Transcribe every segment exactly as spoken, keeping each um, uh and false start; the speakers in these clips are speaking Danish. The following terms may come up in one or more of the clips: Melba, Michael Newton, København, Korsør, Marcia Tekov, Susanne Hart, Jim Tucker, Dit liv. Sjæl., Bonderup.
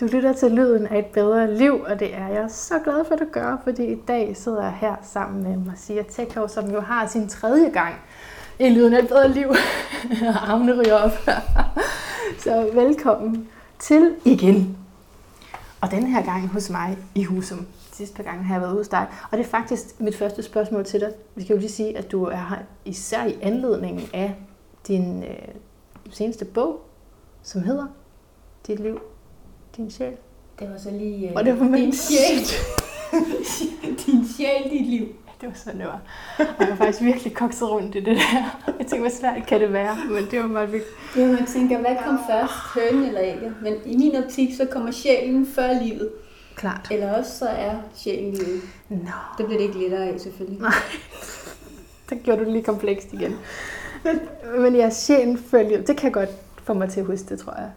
Du lytter til lyden af et bedre liv, og det er jeg så glad for, at du gør, fordi i dag sidder jeg her sammen med Marcia Tekov, som jo har sin tredje gang i lyden af et bedre liv. Og armene ryger op. Så velkommen til igen. Og denne her gang hos mig i Husum. Sidste par gange har jeg været ude hos dig. Og det er faktisk mit første spørgsmål til dig. Vi kan jo lige sige, at du er her især i anledningen af din øh, seneste bog, som hedder Dit liv. Din sjæl. Det var så lige... Øh, og det var min sjæl. Din sjæl, dit liv. Ja, det var sådan, det var. Og jeg var faktisk virkelig kokset rundt i det der. Jeg tænkte, hvor svært kan det være? Men det var meget vigtigt. Ja, man tænker, hvad kom først? Hønen eller ægget? Men i min optik, så kommer sjælen før livet. Klart. Eller også så er sjælen livet. Nå. No. Det blev det ikke lettere af, selvfølgelig. Nej. Det gjorde du lige komplekst igen. Men ja, sjælen før livet. Det kan godt få mig til at huske det, tror jeg.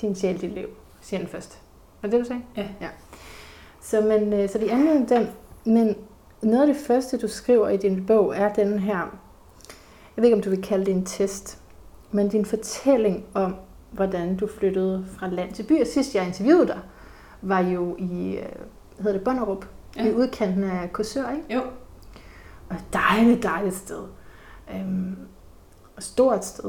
Din sjæl, dit liv. Sjælen først. Var det, du sagde? Ja. ja. Så, men, så de anledning den, men noget af det første, du skriver i din bog, er den her, jeg ved ikke, om du vil kalde det en test, men din fortælling om, hvordan du flyttede fra land til by. Og sidst jeg interviewede dig, var jo i, hvad hedder det, Bonderup, ja. I udkanten af Korsør, ikke? Jo. Og et dejligt, dejligt sted. Øhm, stort sted.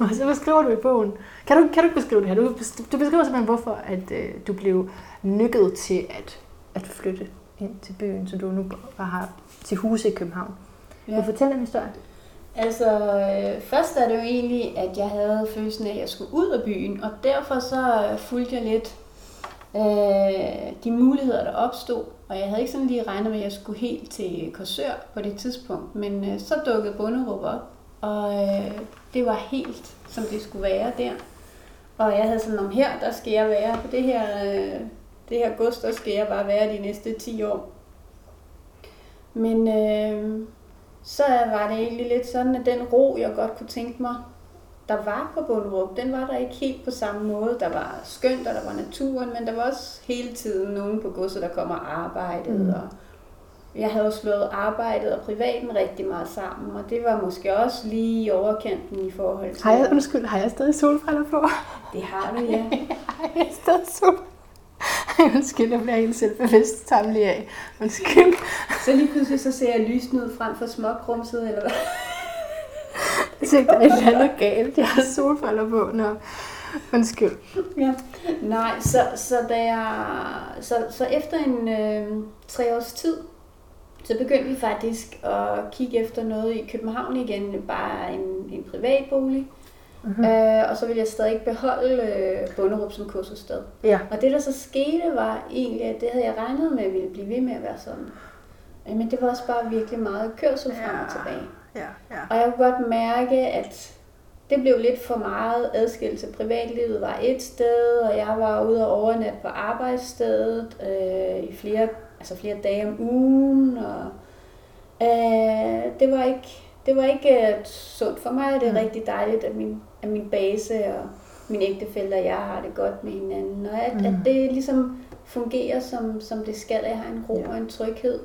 Og så beskriver du i bogen. Kan du, kan du beskrive det her? Du, du beskriver simpelthen, hvorfor at, øh, du blev nykket til at, at flytte ind til byen, så du nu bare har til huse i København. Ja. Vil du fortælle en historie? Altså, øh, først er det jo egentlig, at jeg havde følelsen af, at jeg skulle ud af byen, og derfor så fulgte jeg lidt øh, de muligheder, der opstod. Og jeg havde ikke sådan lige regnet med, at jeg skulle helt til Korsør på det tidspunkt, men øh, så dukkede Bonderup op. Og øh, det var helt, som det skulle være der. Og jeg havde sådan, om her, der skal jeg være. På det her, øh, det her gods, der skal jeg bare være de næste ti år. Men øh, så var det egentlig lidt sådan, at den ro, jeg godt kunne tænke mig, der var på Bonderup, den var der ikke helt på samme måde. Der var skønt, og der var naturen, men der var også hele tiden nogen på godset, der kom og arbejdede. Mm. Og jeg havde jo slået arbejdet og privaten rigtig meget sammen, og det var måske også lige i overkanten i forhold til... Har jeg, undskyld, har jeg stadig solbriller på? Det har du, ja. Har jeg stadig solbriller? Undskyld, jeg bliver helt selvbevidst sammen lige af. Undskyld. Så lige pludselig så ser jeg lysende ud frem for småkrumset, eller hvad? Jeg tænkte, der er et eller andet galt, jeg har solbriller på. Nå. Undskyld. Ja. Nej, så, så, da jeg, så, så efter en øh, tre års tid, så begyndte vi faktisk at kigge efter noget i København igen, bare en, en privatbolig. Mm-hmm. Øh, og så ville jeg stadig beholde øh, Bonderup som kursussted. Ja. Og det, der så skete, var egentlig, at det havde jeg regnet med, at ville blive ved med at være sådan. Men det var også bare virkelig meget kørsel frem og tilbage. Ja. Ja. Ja. Og jeg kunne godt mærke, at det blev lidt for meget adskillelse. Privatlivet var et sted, og jeg var ude og overnatte på arbejdsstedet øh, i flere altså flere dage om ugen, og øh, det var ikke, det var ikke uh, sundt for mig, og det er mm. rigtig dejligt, at min, at min base og min ægtefælle og jeg har det godt med hinanden, og at, mm. at det ligesom fungerer, som, som det skal, at jeg har en ro ja. og en tryghed,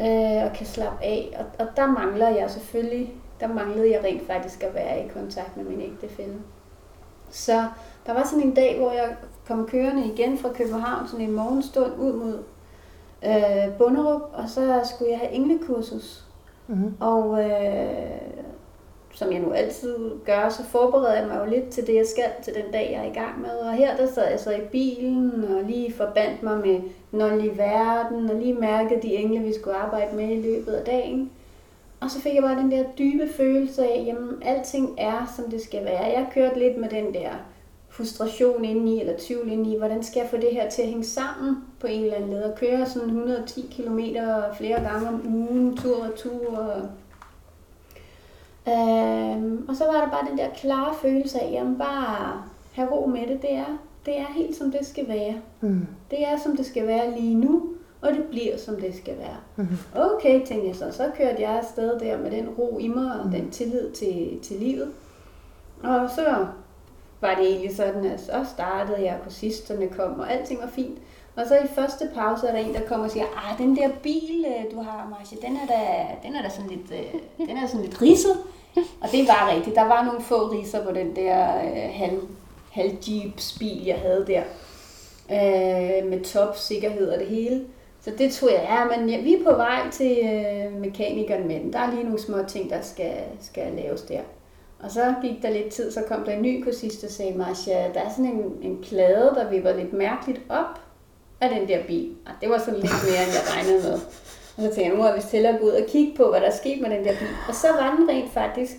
øh, og kan slappe af, og, og der mangler jeg selvfølgelig, der manglede jeg rent faktisk at være i kontakt med min ægtefælle. Så der var sådan en dag, hvor jeg kom kørende igen fra København, sådan en morgenstund ud mod Øh, Bonderup, og så skulle jeg have englekursus. Mm-hmm. Og øh, som jeg nu altid gør, så forbereder jeg mig jo lidt til det, jeg skal til den dag, jeg er i gang med. Og her der sad jeg så i bilen og lige forbandt mig med den åndelige verden og lige mærkede de engle, vi skulle arbejde med i løbet af dagen. Og så fik jeg bare den der dybe følelse af, jamen alting er, som det skal være. Jeg kørte lidt med den der frustration indeni, eller tvivl indeni, hvordan skal jeg få det her til at hænge sammen på en eller anden led, og køre sådan et hundrede og ti kilometer flere gange om ugen, tur og tur. Og, øhm, og så var der bare den der klare følelse af, jamen bare have ro med det, det er, det er helt som det skal være. Mm. Det er som det skal være lige nu, og det bliver som det skal være. Mm. Okay, tænkte jeg så, så kørte jeg afsted der med den ro i mig, og mm. den tillid til, til livet. Og så var det egentlig sådan, at så startede jeg, kursisterne kom, og alting var fint. Og så i første pause er der en, der kommer og siger, ah, den der bil, du har, Marcia, den er da, den er da sådan lidt, øh, den er sådan lidt ridset. Og det var rigtigt. Der var nogle få ridser på den der øh, halv, halv jeeps bil, jeg havde der. øh, med top sikkerhed og det hele. Så det tror jeg, ja, men ja, vi er på vej til øh, mekanikeren, men der er lige nogle små ting, der skal, skal laves der. Og så gik der lidt tid, så kom der en ny kursist og sagde, Marcia, der er sådan en, en plade, der vipper lidt mærkeligt op af den der bil. Og det var sådan lidt mere, end jeg regnede med. Og så tænkte jeg, nu må jeg vist hellere gå ud og kigge på, hvad der skete med den der bil. Og så var den rent faktisk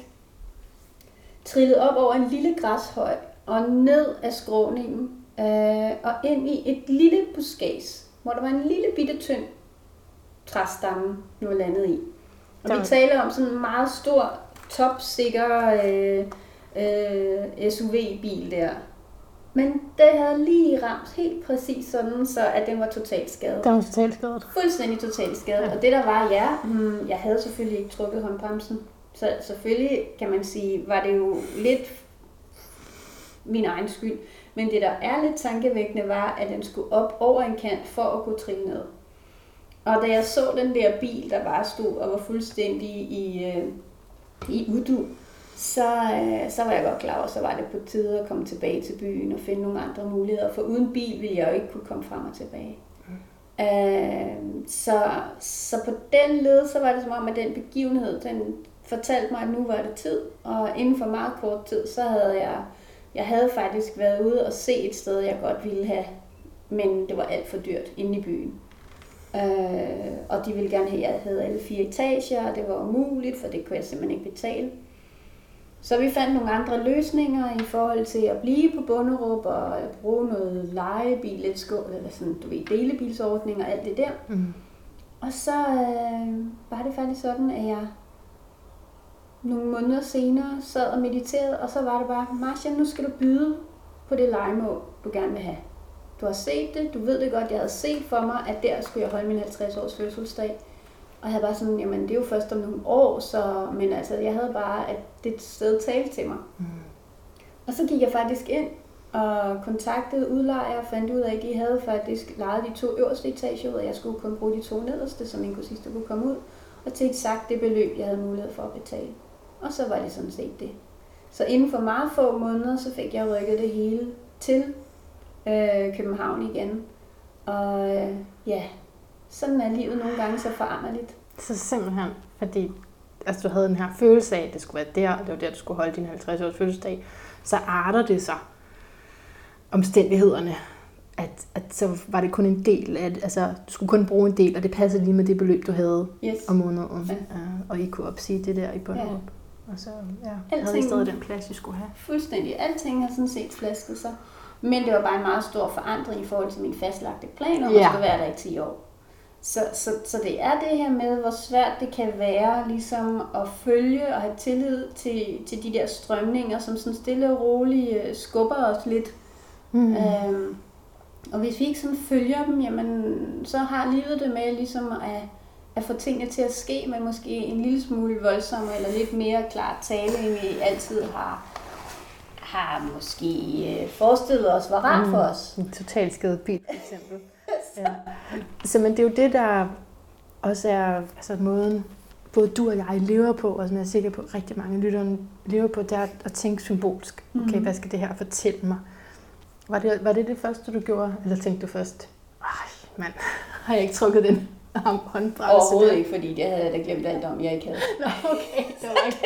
trillet op over en lille græshøj og ned af skråningen øh, og ind i et lille buskads, hvor der var en lille bitte tynd træstamme, nu landet i. Og vi taler om sådan en meget stor, topsikker øh, øh, S U V-bil der. Men det havde lige ramt helt præcis sådan, så at den var totalt skadet. Den var totalt skadet. Fuldstændig totalt skadet. Ja. Og det der var, ja, hmm, jeg havde selvfølgelig ikke trukket håndbremsen. Så selvfølgelig kan man sige, var det jo lidt min egen skyld. Men det der er lidt tankevækkende var, at den skulle op over en kant for at kunne trille ned. Og da jeg så den der bil, der bare stod og var fuldstændig i... Øh, i udu, så, øh, så var jeg godt klar over, så var det på tide at komme tilbage til byen og finde nogle andre muligheder, for uden bil ville jeg jo ikke kunne komme frem og tilbage. Mm. Øh, så, så på den led, så var det som om, at den begivenhed, den fortalte mig, at nu var det tid, og inden for meget kort tid, så havde jeg, jeg havde faktisk været ude og se et sted, jeg godt ville have, men det var alt for dyrt inde i byen. Øh, og de ville gerne have, at jeg havde alle fire etager, og det var umuligt, for det kunne jeg simpelthen ikke betale. Så vi fandt nogle andre løsninger i forhold til at blive på Bonderup og bruge noget lejebil, lidt skål, eller sådan, du ved, delebilsordning og alt det der. Mm. Og så øh, var det faktisk sådan, at jeg nogle måneder senere sad og mediterede, og så var det bare, Marcia, nu skal du byde på det lejemål, du gerne vil have. Du har set det, du ved det godt, jeg havde set for mig, at der skulle jeg holde min halvtreds års fødselsdag. Og jeg havde bare sådan, jamen det er jo først om nogle år, så... men altså jeg havde bare, at det sted talte til mig. Mm. Og så gik jeg faktisk ind og kontaktede udlejer og fandt ud af, at de havde faktisk lejet de to øverste etager, og jeg skulle kun bruge de to nederste, så min kursiste kunne komme ud, og til exakt det beløb, jeg havde mulighed for at betale. Og så var det sådan set det. Så inden for meget få måneder, så fik jeg rykket det hele til København igen. Og ja, sådan er livet nogle gange så foranderligt. Så simpelthen, fordi altså, du havde den her følelse af, at det skulle være der, og det var der, du skulle holde din halvtreds års fødselsdag, så arter det sig omstændighederne, at, at så var det kun en del, at, altså du skulle kun bruge en del, og det passede lige med det beløb, du havde yes. om måneden, ja. Og I kunne opsige det der i Bonderup. Ja. Og så ja, havde I stadig den plads, I skulle have. Fuldstændig. Alting har sådan set flasket sig. Men det var bare en meget stor forandring i forhold til min fastlagte plan, om at ja. skulle være der i ti år. Så, så, så det er det her med, hvor svært det kan være ligesom at følge og have tillid til, til de der strømninger, som sådan stille og roligt skubber os lidt. Mm. Øhm, og hvis vi ikke sådan følger dem, jamen, så har livet det med ligesom at, at få tingene til at ske, men måske en lille smule voldsommere eller lidt mere klar tale, end vi altid har. har måske øh, forestillet os, var rart mm, for os. En totalt skadet bil, for eksempel. Så. Ja. Så men det er jo det, der også er altså, måden, både du og jeg lever på, og som jeg er sikker på, at rigtig mange lytterne lever på, det er at tænke symbolsk. Okay, mm. Hvad skal det her fortælle mig? Var det, var det det første, du gjorde? Eller tænkte du først, ej mand, har jeg ikke trukket den håndbremse? Overhovedet der? Ikke, fordi det havde jeg da glemt alt om, jeg ikke havde. Nå, okay, det var ikke.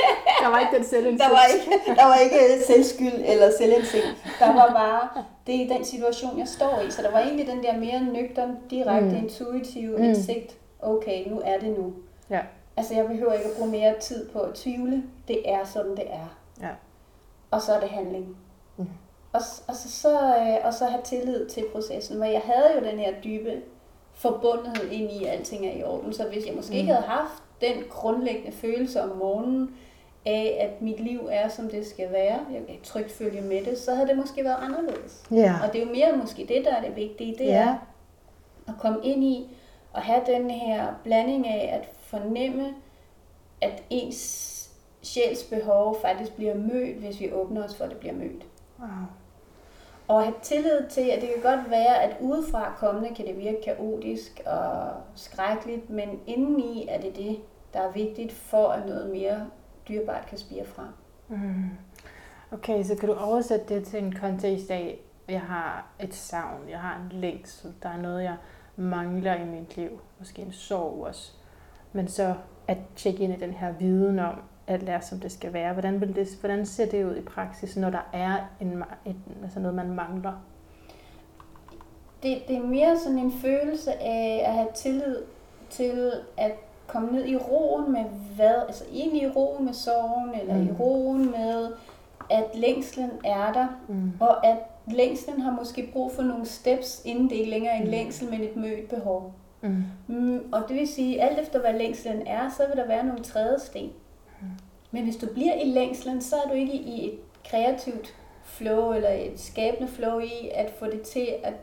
Der var ikke den selvindsigt. Der var ikke, der var ikke selvskyld eller selvindsigt. Der var bare, det er den situation, jeg står i. Så der var egentlig den der mere nøgtern, direkte, mm. intuitive mm. indsigt. Okay, nu er det nu. Ja. Altså, jeg behøver ikke at bruge mere tid på at tvivle. Det er sådan, det er. Ja. Og så er det handling. Mm. Og, og, så, så, og så have tillid til processen. Men jeg havde jo den her dybe forbundethed ind i, at alting er i orden. Så hvis jeg måske mm. ikke havde haft den grundlæggende følelse om morgenen, af, at mit liv er, som det skal være, jeg kan trygt følge med det, så havde det måske været anderledes. Yeah. Og det er jo mere måske det, der er det vigtige, det yeah. er at komme ind i og have den her blanding af at fornemme, at ens sjælsbehov faktisk bliver mødt, hvis vi åbner os for, at det bliver mødt. Wow. Og have tillid til, at det kan godt være, at udefra kommende kan det virke kaotisk og skrækkeligt, men indeni er det det, der er vigtigt for at noget mere dyrebart kan spire fra. Mm. Okay, så kan du oversætte det til en kontekst af, Jeg har et savn, jeg har en længsel, der er noget, jeg mangler i mit liv. Måske en sorg også. Men så at tjekke ind i den her viden om, at lære som det skal være. Hvordan, vil det, hvordan ser det ud i praksis, når der er en, et, altså noget, man mangler? Det, det er mere sådan en følelse af at have tillid til at komme ned i roen med hvad? Altså ind i roen med sorgen, eller mm. i roen med, at længslen er der, mm. og at længslen har måske brug for nogle steps, inden det ikke længere er en længsel, men et mødt behov. Mm. Mm, og det vil sige, at alt efter hvad længslen er, så vil der være nogle trædesten. Mm. Men hvis du bliver i længslen, så er du ikke i et kreativt flow, eller et skabende flow i at få det til at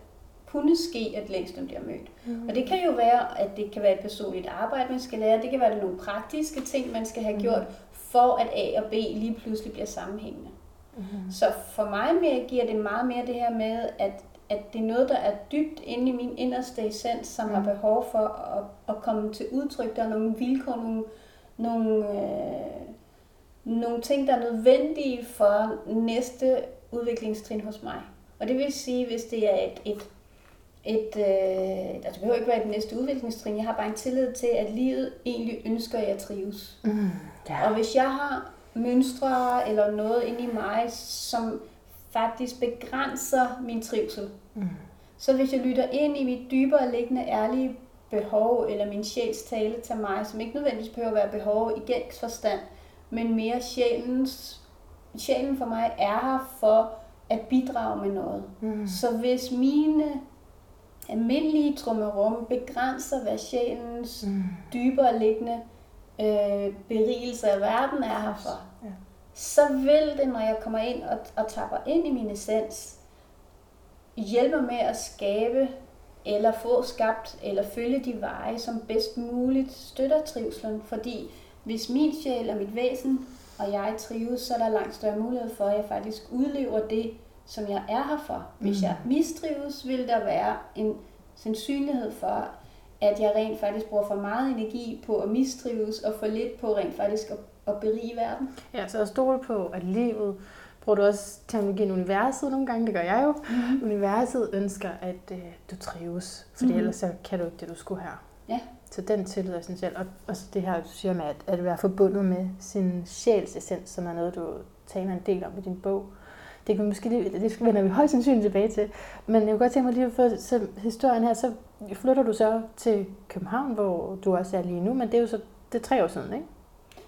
kunne ske, at længslen bliver mødt. Mm. Og det kan jo være, at det kan være et personligt arbejde, man skal lære. Det kan være nogle praktiske ting, man skal have mm. gjort, for at A og B lige pludselig bliver sammenhængende. Mm-hmm. Så for mig mere giver det meget mere det her med, at, at det er noget, der er dybt inde i min inderste essens, som mm. har behov for at, at komme til udtryk. Der er nogle vilkår, nogle, nogle, øh, nogle ting, der er nødvendige for næste udviklingstrin hos mig. Og det vil sige, hvis det er et, et, et øh, altså det behøver ikke være et næste udviklingstrin, jeg har bare en tillid til, at livet egentlig ønsker, at jeg trives. Mm, yeah. Og hvis jeg har mønstre eller noget inde i mig, som faktisk begrænser min trivsel. Mm. Så hvis jeg lytter ind i mit dybere liggende ærlige behov, eller min sjæls tale til mig, som ikke nødvendigvis behøver at være behov i gængs forstand, men mere sjælens, sjælen for mig er her for at bidrage med noget. Mm. Så hvis mine almindelige trummerum begrænser, hvad sjælens mm. dybere liggende Øh, berigelse af verden er herfor, ja. Så vil det, når jeg kommer ind og, og tapper ind i min essens, hjælper med at skabe, eller få skabt, eller følge de veje, som bedst muligt støtter trivslen. Fordi hvis min sjæl og mit væsen og jeg trives, så er der langt større mulighed for, at jeg faktisk udlever det, som jeg er herfor. Hvis mm. jeg mistrives, vil der være en sandsynlighed for, at jeg rent faktisk bruger for meget energi på at mistrives, og for lidt på rent faktisk at, at berige verden. Ja, så at stole på, at livet, bruger du også terminologien universet nogle gange, det gør jeg jo. Mm-hmm. Universet ønsker, at øh, du trives, for mm-hmm. ellers så kan du ikke det, du skulle have. Ja. Så den tillid er essentiel. Og også det her, du siger med, at, at være forbundet med sin sjæls essens, som er noget, du taler en del om i din bog. Det kan måske lige, det vender vi højst sandsynligt tilbage til, men jeg kunne godt tænke mig lige at få historien her, så flytter du så til København, hvor du også er lige nu, men det er jo så det er tre år siden, ikke?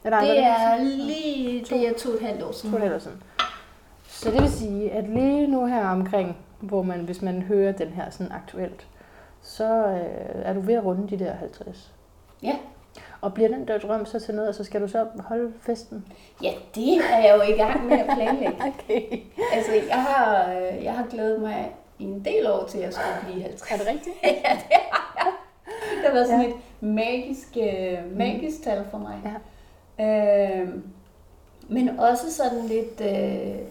Eller, det, er det, lige, to, det er to og et halvt år siden. To og et halvt år siden. Så det vil sige, at lige nu her omkring, hvor man, hvis man hører den her sådan aktuelt, så øh, er du ved at runde de der halvtreds. Ja. Og bliver den der drøm så til noget, og så skal du så holde festen? Ja, det er jeg jo i gang med at planlægge. Okay. Altså, jeg har, jeg har glædet mig i en del år til, at jeg skulle blive halvtreds. Er det rigtigt? Ja, det har jeg. Det har været sådan ja. et magisk, magisk tal for mig. Ja. Øh, men også sådan lidt... Øh,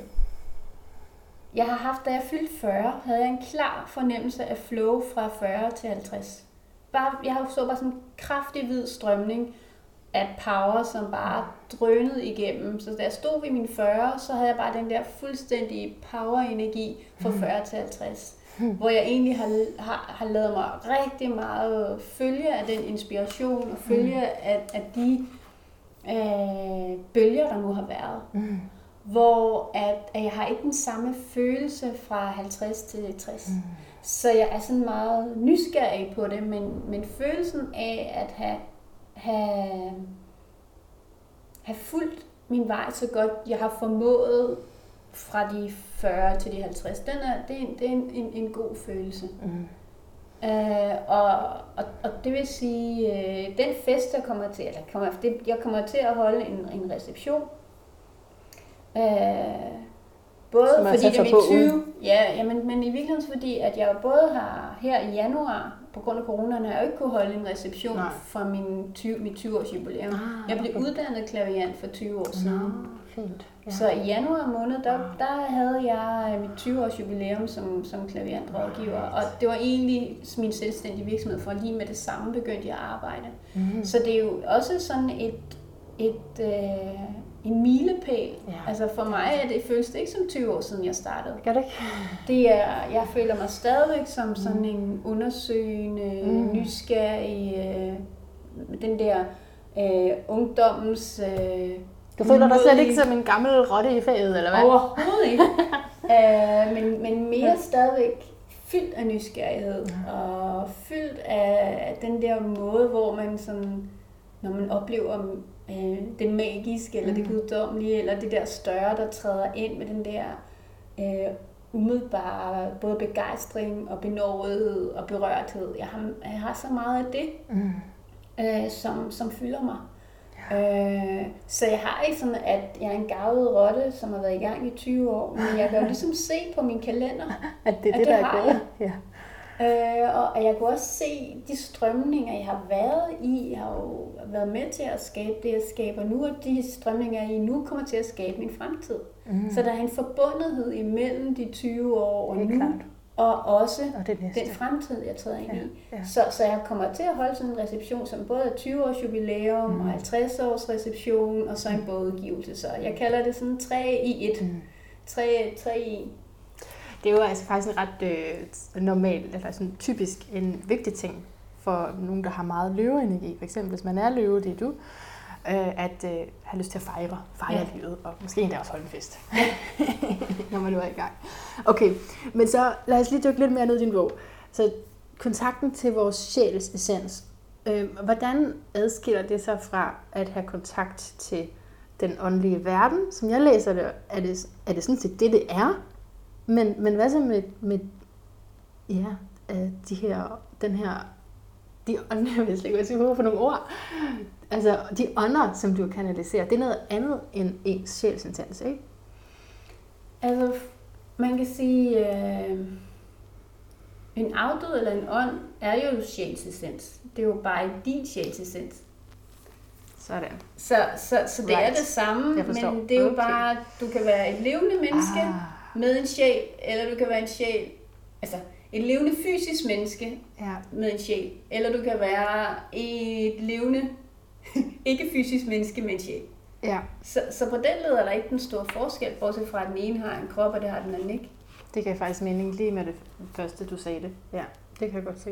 jeg har haft, da jeg fyldte fyrre, havde jeg en klar fornemmelse af flow fra fyrre til halvtreds. Bare, jeg har så bare sådan en kraftig hvid strømning af power, som bare drønede igennem. Så da jeg stod ved min fyrre, så havde jeg bare den der fuldstændige power-energi fra fyrre til halvtreds. Hvor jeg egentlig har, har, har lavet mig rigtig meget følge af den inspiration, og følge af, af de øh, bølger, der nu har været. Mm. Hvor at, at jeg har ikke den samme følelse fra halvtreds til tres. Mm. Så jeg er sådan meget nysgerrig på det, men, men følelsen af at have, have, have fulgt min vej så godt, jeg har formået fra de fyrre til de halvtreds, den er, det er, en, det er en, en, en god følelse. Mm. Øh, og, og, og det vil sige, øh, den fest, der kommer til, eller kommer, det, jeg kommer til at holde en, en reception, øh, både fordi det er mit tyve, ja, ja, men, men i virkeligheden fordi, at jeg både har her i januar, på grund af coronaen, har jeg jo ikke kunne holde en reception Nej. for min tyve, mit tyve-års jubilæum. Ah, jeg blev okay. uddannet klaviant for tyve år siden. Nå, fint. Ja. Så i januar måned, der, der havde jeg mit tyve-års jubilæum som, som klaviantrådgiver, right. og det var egentlig min selvstændige virksomhed, for lige med det samme begyndte jeg at arbejde. Mm. Så det er jo også sådan et... et øh, en milepæl. Ja. Altså for mig er det, føles det ikke som tyve år siden, jeg startede. Gør det ikke? Det er, jeg føler mig stadigvæk som sådan en undersøgende, mm. nysgerrig, øh, den der øh, ungdommens... Øh, du føler dig slet ikke som en gammel rotte i faget, eller hvad? Overhovedet ikke. Æh, men, men mere ja. stadigvæk fyldt af nysgerrighed, ja. og fyldt af den der måde, hvor man sådan... Når man oplever øh, det magiske, eller det guddommelige, eller det der større, der træder ind med den der øh, umiddelbare både begejstring og benådighed og berørthed. Jeg har, jeg har så meget af det, mm. øh, som, som fylder mig. Ja. Øh, så jeg har ikke sådan, at jeg er en garvet rotte, som har været i gang i tyve år, men jeg kan jo ligesom se på min kalender, at det er det, at det der har er gået. Ja. Øh, og jeg kunne også se de strømninger, jeg har været i. Jeg har jo været med til at skabe det, jeg skaber nu, og de strømninger, jeg nu kommer til at skabe min fremtid. Mm. Så der er en forbundethed imellem de tyve år og nu, klart. og også og den fremtid, jeg træder ind ja. i. Ja. Så, så jeg kommer til at holde sådan en reception, som både er tyve års jubilæum mm. og halvtreds års reception, og så en bogudgivelse. Så jeg kalder det sådan tre i et. Mm. tre i et. Det er jo altså faktisk en ret øh, normal, eller sådan typisk en vigtig ting for nogen, der har meget løveenergi. For eksempel, hvis man er løve, det er du, øh, at øh, have lyst til at fejre, fejre ja. livet, og måske endda også holde en fest, når man nu er i gang. Okay, men så lad os lige dykke lidt mere ned i din bog. Så kontakten til vores sjæls essens. Øh, hvordan adskiller det sig fra at have kontakt til den åndelige verden? Som jeg læser det, er det, er det sådan set det, det er? Men, men hvad så med, med ja, de her, den her, de ånder, jeg ved slet ikke, hvad jeg skal bruge for nogle ord. Altså, de ånder, som du kanaliserer, det er noget andet end ens sjælsintens, ikke? Altså, man kan sige, øh, en afdød eller en ånd er jo sjælsintens. Det er jo bare din sjælsintens. Sådan. Så, så, så det right. er det samme, men det er okay. jo bare, du kan være et levende menneske, ah. med en sjæl, eller du kan være en sjæl, altså et levende fysisk menneske ja. med en sjæl, eller du kan være et levende, ikke fysisk menneske med en sjæl. Ja. Så, så på den led er der ikke den store forskel, bortset fra, at den ene har en krop, og det har den anden ikke. Det kan faktisk mening lige med det første, du sagde det. Ja, det kan jeg godt se.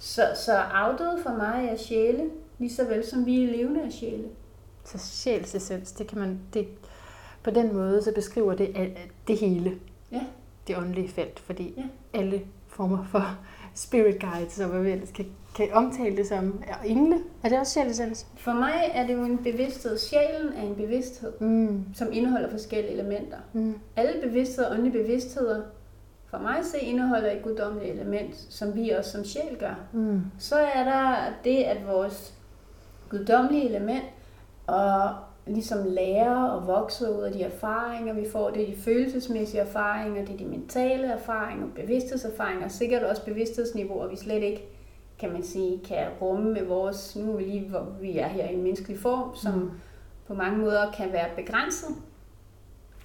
Så, så afdøde for mig er sjæle, lige så vel som vi er levende er sjæle. Så sjælsessens, det kan man... Det på den måde, så beskriver det det hele, ja. det åndelige felt, fordi ja. alle former for spirit guides, og hvad vi ellers kan, kan omtale det som, er engle. Er det også sjælessens? For mig er det jo en bevidsthed. Sjælen er en bevidsthed, mm. som indeholder forskellige elementer. Mm. Alle bevidstheder, åndelige bevidstheder, for mig at se, indeholder et guddommeligt element, som vi også som sjæl gør. Mm. Så er der det, at vores guddommelige element og ligesom lærer og vokser ud af de erfaringer, vi får. Det er de følelsesmæssige erfaringer, det er de mentale erfaringer, bevidsthedserfaringer, og sikkert også bevidsthedsniveauer, vi slet ikke, kan man sige, kan rumme med vores, nu er vi lige, hvor vi er her i en menneskelig form, som mm. på mange måder kan være begrænset.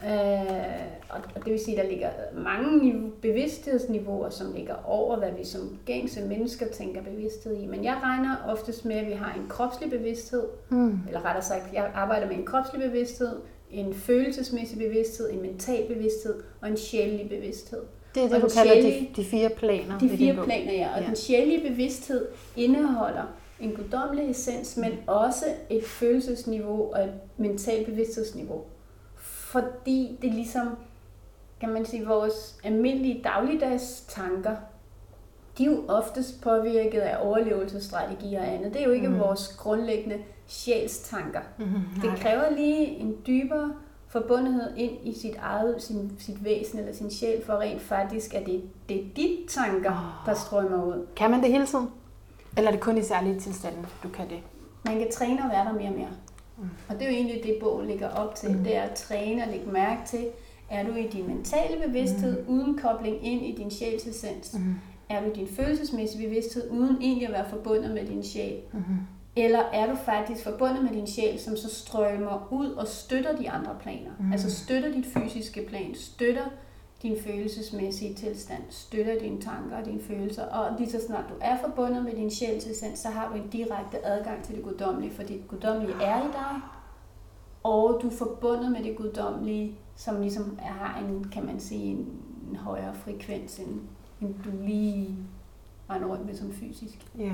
Øh, og det vil sige, at der ligger mange bevidsthedsniveauer, som ligger over, hvad vi som gængse mennesker tænker bevidsthed i. Men jeg regner oftest med, at vi har en kropslig bevidsthed, mm. eller rettere sagt, jeg arbejder med en kropslig bevidsthed, en følelsesmæssig bevidsthed, en mental bevidsthed og en sjælelig bevidsthed. Det er det, og du kalder sjælige, de, de fire planer. De fire planer, ja. Og ja. den sjælige bevidsthed indeholder en guddommelig essens, men også et følelsesniveau og et mentalt bevidsthedsniveau. Fordi det ligesom, kan man sige, vores almindelige dagligdags tanker, de er jo oftest påvirket af overlevelsesstrategier og andet. Det er jo ikke mm. vores grundlæggende sjælstanker. Mm-hmm. Det kræver lige en dybere forbundethed ind i sit eget, sin, sit væsen eller sin sjæl, for rent faktisk, at det, det er dit tanker, oh. der strømmer ud. Kan man det hele tiden? Eller er det kun i særlige tilstande, du kan det? Man kan træne og være der mere og mere. Mm. Og det er jo egentlig det, bogen ligger op til, mm. det er at træne og lægge mærke til, er du i din mentale bevidsthed mm. uden kobling ind i din sjælsessens? Mm. Er du i din følelsesmæssige bevidsthed uden egentlig at være forbundet med din sjæl? Mm. Eller er du faktisk forbundet med din sjæl, som så strømmer ud og støtter de andre planer? Mm. Altså støtter dit fysiske plan, støtter din følelsesmæssige tilstand, støtter dine tanker og dine følelser, og lige så snart du er forbundet med din sjælsessens, så har du en direkte adgang til det guddommelige, for det guddommelige er i dig, og du er forbundet med det guddommelige, som ligesom har en, kan man sige, en, en højere frekvens, end, end du lige render rundt med som fysisk. Ja,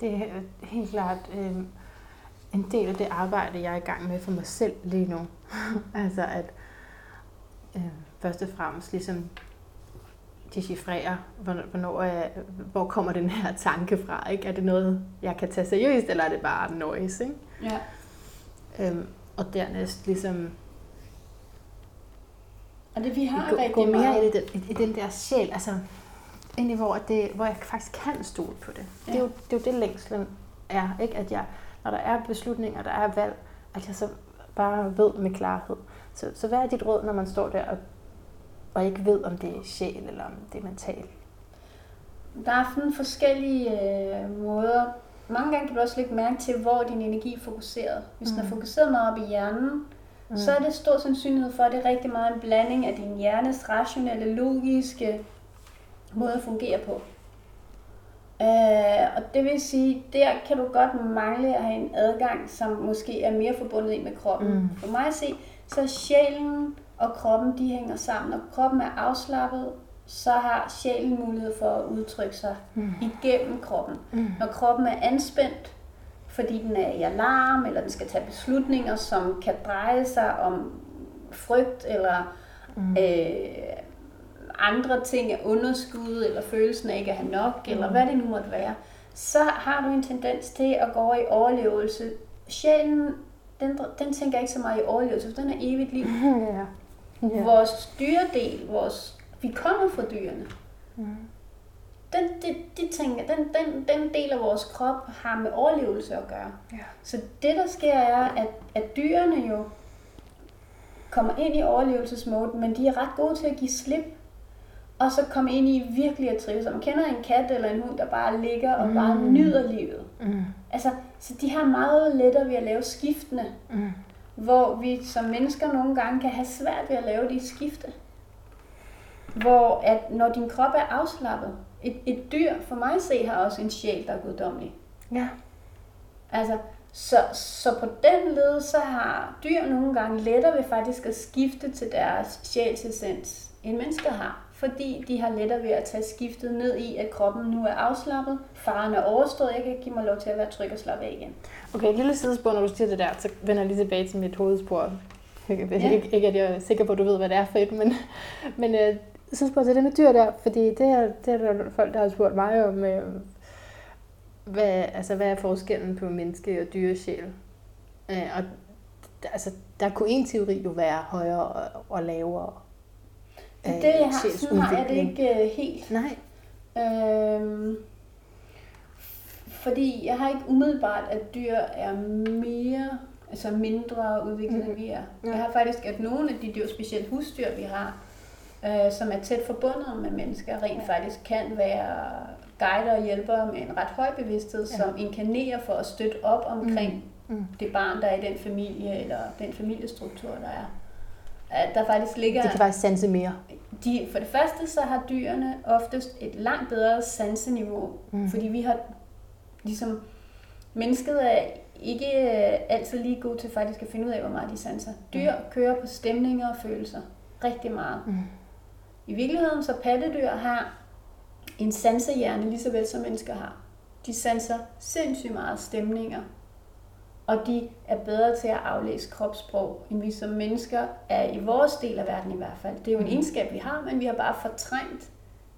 det er helt klart øh, en del af det arbejde, jeg er i gang med for mig selv lige nu. Altså at øh, først og fremmest ligesom dechiffrere, hvornår jeg, hvor kommer den her tanke fra, ikke? Er det noget, jeg kan tage seriøst, eller er det bare noise, ikke? Ja. Øhm, og dernæst ligesom og det, vi har gå, rigtig gå mere meget. I, det, i, i den der sjæl, altså egentlig hvor, det, hvor jeg faktisk kan stole på det. Ja. Det, er jo, det er jo det længslen er, ikke? At jeg, når der er beslutninger, der er valg, at jeg så bare ved med klarhed. Så, så hvad er dit råd, når man står der og og ikke ved, om det er sjæl eller om det er mentalt? Der er sådan forskellige øh, måder. Mange gange kan du også lægge mærke til, hvor din energi er fokuseret. Hvis mm. den er fokuseret meget op i hjernen, mm. så er det stor sandsynlighed for, at det er rigtig meget en blanding af din hjernes rationelle, logiske måde at fungere på. Øh, og det vil sige, der kan du godt mangle at have en adgang, som måske er mere forbundet med kroppen. Mm. For mig at se, så er sjælen og kroppen, de hænger sammen. Når kroppen er afslappet, så har sjælen mulighed for at udtrykke sig mm. igennem kroppen. Mm. Når kroppen er anspændt, fordi den er i alarm, eller den skal tage beslutninger, som kan dreje sig om frygt, eller mm. øh, andre ting af underskud, eller følelsen af ikke at have nok, mm. eller hvad det nu måtte være, så har du en tendens til at gå over i overlevelse. Sjælen, den, den tænker ikke så meget i overlevelse, for den er evigt liv. Yeah. Yeah. Vores dyredel, vores, vi kommer fra dyrene, mm. den, de, de tænker, den, den, den del af vores krop har med overlevelse at gøre. Yeah. Så det der sker er, at, at dyrene jo kommer ind i overlevelsesmode, men de er ret gode til at give slip, og så komme ind i virkelig at trives. Man kender en kat eller en hund, der bare ligger og mm. bare nyder livet. Mm. Altså, så de har meget lettere ved at lave skiftene. Mm. Hvor vi som mennesker nogle gange kan have svært ved at lave de skifte. Hvor at når din krop er afslappet, et, et dyr for mig at se har også en sjæl, der er guddommelig. Ja. Altså, så, så på den led, så har dyr nogle gange lettere ved faktisk at skifte til deres sjælsessens, end mennesker har. Fordi de har lettere ved at tage skiftet ned i, at kroppen nu er afslappet, faren er overstået, jeg kan give mig lov til at være tryg og slappe af igen. Okay, et lille sidespor, når du siger det der, så vender jeg lige tilbage til mit hovedspor. Ja. Ikke, ikke at jeg er sikker på, at du ved, hvad det er for et, men, men øh, sidespor til det med dyr der, fordi det er, det er der folk, der har spurgt mig om, øh, hvad, altså, hvad er forskellen på menneske og dyresjæl? Øh, og altså, der kunne en teori jo være højere og, og lavere. Det jeg har, sådan har jeg det ikke helt. Nej. Øhm, fordi jeg har ikke umiddelbart, at dyr er mere, altså mindre udviklet mm-hmm. end vi er. Ja. Jeg har faktisk, at nogle af de dyr, specielt husdyr vi har, øh, som er tæt forbundet med mennesker, rent ja. faktisk kan være guider og hjælpere med en ret høj bevidsthed, ja. som inkarnerer for at støtte op omkring mm-hmm. det barn, der er i den familie, eller den familiestruktur, der er. At der faktisk ligger, de kan faktisk sanse mere. De, for det første så har dyrene oftest et langt bedre sanseniveau, mm. fordi vi har ligesom mennesket er ikke altid lige gode til faktisk at finde ud af, hvor meget de sanser. Dyr mm. kører på stemninger og følelser rigtig meget. Mm. I virkeligheden så pattedyr har en sansehjerne lige så vel som mennesker har. De sanser sindssygt meget stemninger. Og de er bedre til at aflæse kropssprog, end vi som mennesker er i vores del af verden i hvert fald. Det er jo en egenskab, vi har, men vi har bare fortrængt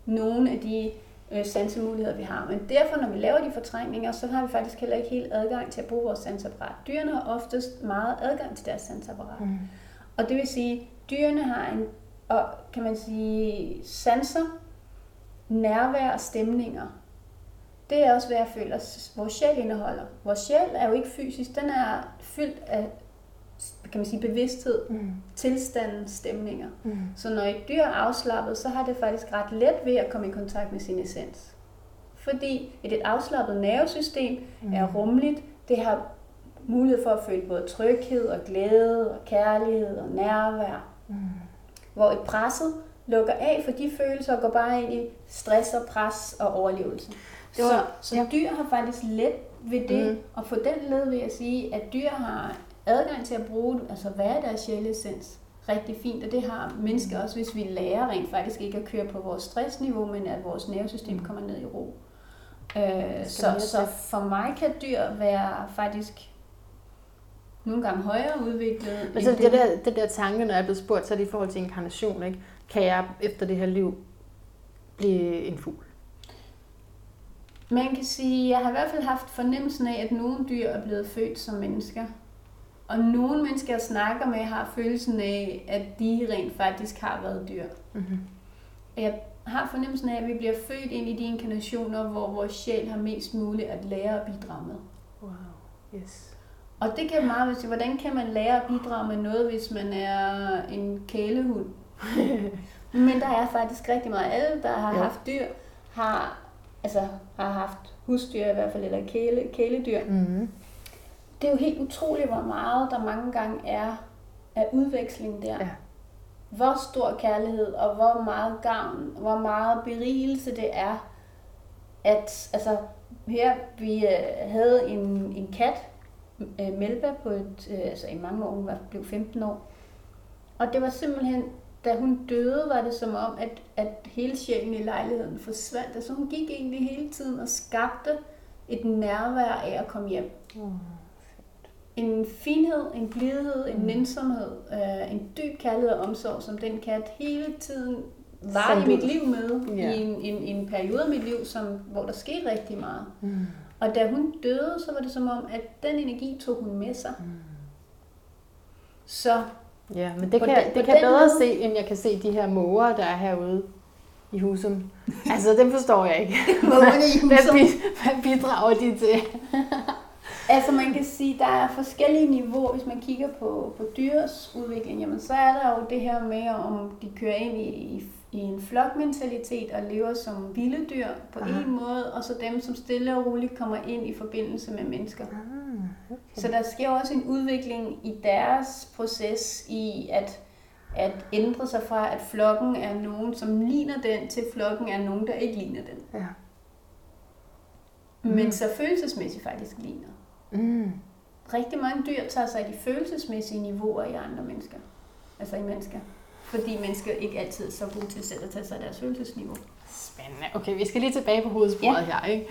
nogle af de øh, sansemuligheder, vi har. Men derfor, når vi laver de fortrængninger, så har vi faktisk heller ikke helt adgang til at bruge vores sanseapparat. Dyrene har oftest meget adgang til deres sanseapparat. Mm. Og det vil sige, at dyrene har en, og, kan man sige, sanser, nærvær og stemninger. Det er også, hvad jeg føler, vores sjæl indeholder. Vores sjæl er jo ikke fysisk, den er fyldt af, kan man sige, bevidsthed, mm. tilstanden, stemninger. Mm. Så når et dyr er afslappet, så har det faktisk ret let ved at komme i kontakt med sin essens. Fordi et, et afslappet nervesystem mm. er rummeligt, det har mulighed for at føle både tryghed og glæde og kærlighed og nærvær. Mm. Hvor et presset lukker af for de følelser og går bare ind i stress og pres og overlevelse. Det var, så, så dyr har faktisk let ved det, mm. og på den led vil jeg sige, at dyr har adgang til at bruge, altså hvad er deres sjælessens, rigtig fint, og det har mennesker også, hvis vi lærer rent faktisk ikke at køre på vores stressniveau, men at vores nervesystem kommer ned i ro. Øh, så, så for mig kan dyr være faktisk nogle gange højere udviklet. Men så det der, det der tanke, når jeg er blevet spurgt, så er det i forhold til inkarnation, ikke? Kan jeg efter det her liv blive en fugl? Man kan sige, jeg har i hvert fald haft fornemmelsen af, at nogle dyr er blevet født som mennesker. Og nogle mennesker, jeg snakker med, har følelsen af, at de rent faktisk har været dyr. Mm-hmm. Jeg har fornemmelsen af, at vi bliver født ind i de inkarnationer, hvor vores sjæl har mest muligt at lære at bidrage med. Wow, yes. Og det kan meget være, hvordan kan man lære at bidrage med noget, hvis man er en kælehund? Men der er faktisk rigtig meget. Alle, der har ja. haft dyr, har, altså, har haft husdyr i hvert fald, eller kæle, kæledyr. Mm-hmm. Det er jo helt utroligt, hvor meget der mange gange er af udveksling der. Ja. Hvor stor kærlighed, og hvor meget gavn, hvor meget berigelse det er. At, altså, her vi øh, havde en, en kat, øh, Melba, på et, øh, altså i mange år, hun var, blev femten år. Og det var simpelthen, da hun døde, var det som om, at, at hele sjælen i lejligheden forsvandt. Altså hun gik egentlig hele tiden og skabte et nærvær af at komme hjem. Mm. En finhed, en blidhed, en nænsomhed, øh, en dyb kærlighed og omsorg, som den kat hele tiden var i mit liv med, ja. i en, en, en periode af mit liv, som, hvor der skete rigtig meget. Mm. Og da hun døde, så var det som om, at den energi tog hun med sig. Mm. Så ja, men det kan, den, det kan jeg bedre måde, se, end jeg kan se de her måger, der er herude i Husum. Altså, den forstår jeg ikke. Hvad bidrager de til? Altså man kan sige, der er forskellige niveauer, hvis man kigger på, på dyrs udvikling, jamen så er der jo det her med, om de kører ind i, i, i en flokmentalitet og lever som vilde dyr på Aha. en måde, og så dem, som stille og roligt kommer ind i forbindelse med mennesker. Ah, okay. Så der sker også en udvikling i deres proces i at, at ændre sig fra, at flokken er nogen, som ligner den, til flokken er nogen, der ikke ligner den. Ja. Men mm. så følelsesmæssigt faktisk ligner. Mm. Rigtig mange dyr tager sig af de følelsesmæssige niveauer i andre mennesker. Altså i mennesker. Fordi mennesker ikke altid er så gode til selv at tage sig af deres følelsesniveau. Spændende. Okay, vi skal lige tilbage på hovedsporet ja. her, ikke?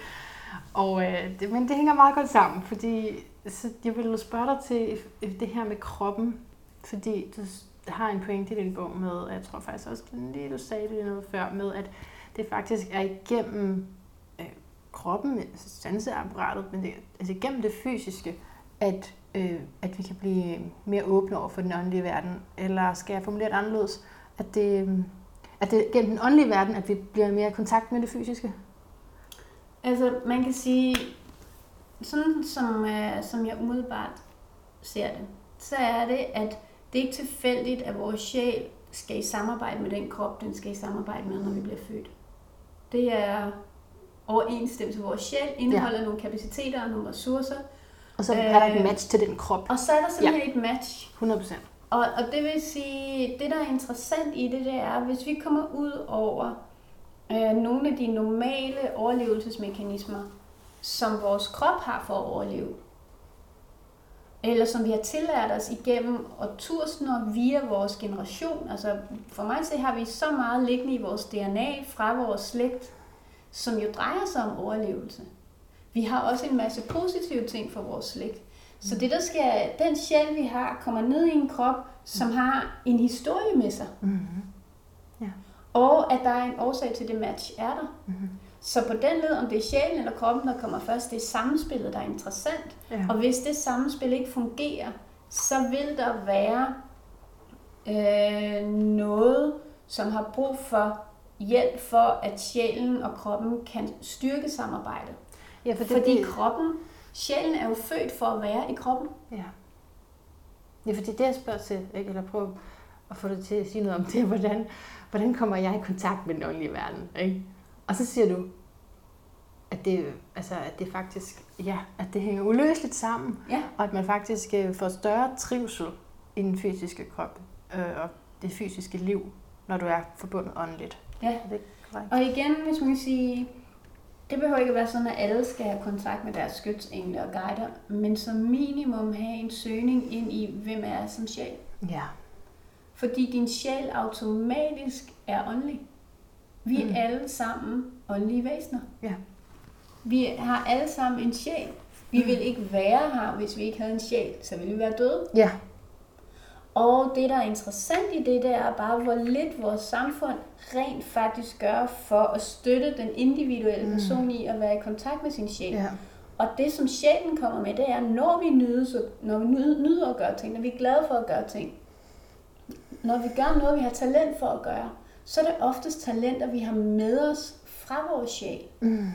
Og, øh, det, men det hænger meget godt sammen, fordi så jeg ville spørge dig til det her med kroppen. Fordi du har en pointe i din bog med, og jeg tror faktisk også lige du sagde det noget før, med at det faktisk er igennem kroppen, sanseapparatet, men det, altså gennem det fysiske, at, øh, at vi kan blive mere åbne over for den åndelige verden, eller skal jeg formulere det anderledes, at det, at det er gennem den åndelige verden, at vi bliver mere i kontakt med det fysiske? Altså, man kan sige, sådan som, øh, som jeg umiddelbart ser det, så er det, at det ikke er tilfældigt, at vores sjæl skal i samarbejde med den krop, den skal i samarbejde med, når vi bliver født. Det er overensstemmelse. Vores sjæl indeholder ja. nogle kapaciteter og nogle ressourcer. Og så er der øh, et match til den krop. Og så er der simpelthen ja. et match. hundrede procent. Og, og det vil sige, det der er interessant i det, det er, hvis vi kommer ud over øh, nogle af de normale overlevelsesmekanismer, som vores krop har for at overleve, eller som vi har tillært os igennem årtusinder via vores generation. Altså for mig så har vi så meget liggende i vores D N A fra vores slægt, som jo drejer sig om overlevelse. Vi har også en masse positive ting for vores slægt. Så det der skal, den sjæl, vi har, kommer ned i en krop, som har en historie med sig. Mm-hmm. Ja. Og at der er en årsag til det match, er der. Mm-hmm. Så på den led, om det er sjælen eller kroppen, der kommer først, det er samspillet, der er interessant. Ja. Og hvis det samspil ikke fungerer, så vil der være øh, noget, som har brug for hjælp for, at sjælen og kroppen kan styrke samarbejdet. Ja, for det, fordi det, kroppen, sjælen er jo født for at være i kroppen. Ja, ja fordi det jeg spørger til, ikke? Eller prøver at få dig til at sige noget om det, hvordan, hvordan kommer jeg i kontakt med den åndelige verden? Ikke? Og så siger du, at det, altså, at det faktisk ja, at det hænger uløseligt sammen, ja. og at man faktisk får større trivsel i den fysiske krop øh, og det fysiske liv, når du er forbundet åndeligt. Ja, og igen, hvis man kan sige, Det behøver ikke at være sådan, at alle skal have kontakt med deres skytsengle og guider, men som minimum have en søgning ind i, hvem er jeg som sjæl. Ja. Fordi din sjæl automatisk er åndelig. Vi er mm. alle sammen åndelige væsener. Ja. Vi har alle sammen en sjæl. Vi mm. ville ikke være her, hvis vi ikke havde en sjæl, så ville vi være døde. Ja. Og det, der er interessant i det, det er bare, hvor lidt vores samfund rent faktisk gør for at støtte den individuelle mm. person i at være i kontakt med sin sjæl. Ja. Og det, som sjælen kommer med, det er, når vi nyder, når vi nyder at gøre ting, når vi er glade for at gøre ting, når vi gør noget, vi har talent for at gøre, så er det oftest talenter, vi har med os fra vores sjæl. Mm.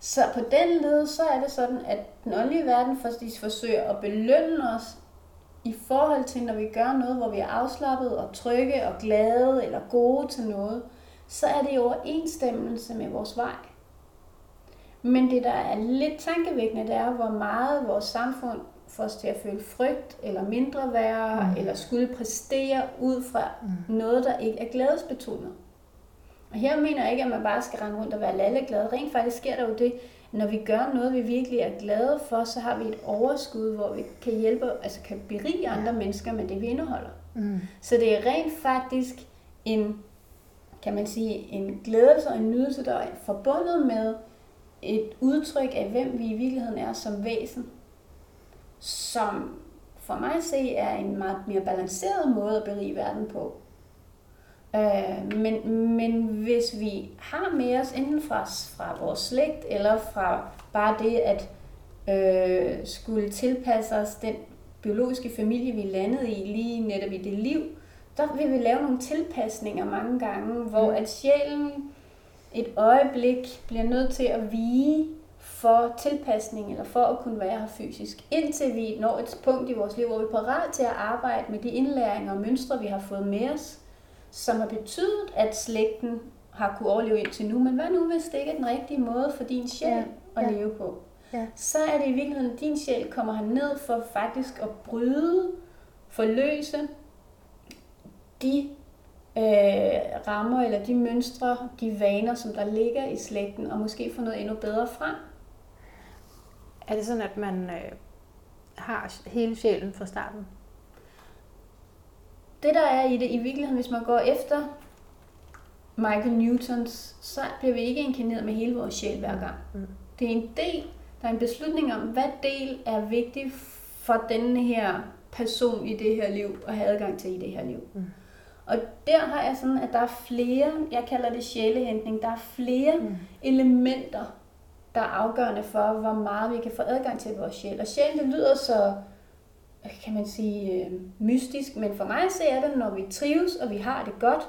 Så på den led, så er det sådan, at den åndelige verden faktisk forsøger at belønne os i forhold til, når vi gør noget, hvor vi er afslappet og trygge og glade eller gode til noget, så er det i overensstemmelse med vores vej. Men det, der er lidt tankevækkende, det er, hvor meget vores samfund får os til at føle frygt, eller mindre værre, mm. eller skulle præstere ud fra mm. noget, der ikke er glædesbetonet. Og her mener jeg ikke, at man bare skal rende rundt og være lalleglad. Rent faktisk sker der jo det, når vi gør noget, vi virkelig er glade for, så har vi et overskud, hvor vi kan hjælpe, altså kan berige andre mennesker med det, vi indeholder. Mm. Så det er rent faktisk en, kan man sige, en glædelse og en nydelse, der er forbundet med et udtryk af, hvem vi i virkeligheden er som væsen, som for mig at se er en meget mere balanceret måde at berige verden på. Øh, men, men hvis vi har med os enten fra, fra vores slægt eller fra bare det at øh, skulle tilpasse os den biologiske familie, vi landede i lige netop i det liv, der vil vi lave nogle tilpasninger mange gange, hvor at sjælen et øjeblik bliver nødt til at vige for tilpasning eller for at kunne være her fysisk, indtil vi når et punkt i vores liv, hvor vi er parat til at arbejde med de indlæringer og mønstre, vi har fået med os, som har betydet, at slægten har kunne overleve indtil nu. Men hvad nu, hvis det ikke er den rigtige måde for din sjæl ja. at ja. leve på? Ja. Så er det i virkeligheden, at din sjæl kommer herned for faktisk at bryde, forløse de øh, rammer eller de mønstre, de vaner, som der ligger i slægten, og måske få noget endnu bedre frem. Er det sådan, at man øh, har hele sjælen fra starten? Det, der er i det i virkeligheden, hvis man går efter Michael Newtons, så bliver vi ikke inkarneret med hele vores sjæl hver gang. Mm. Det er en del, der er en beslutning om, hvad del er vigtig for denne her person i det her liv, og have adgang til i det her liv. Mm. Og der har jeg sådan, at der er flere, jeg kalder det sjælehentning, der er flere mm. elementer, der er afgørende for, hvor meget vi kan få adgang til vores sjæl. Og sjælen, det lyder så, kan man sige, øh, mystisk, men for mig ser det, når vi trives, og vi har det godt,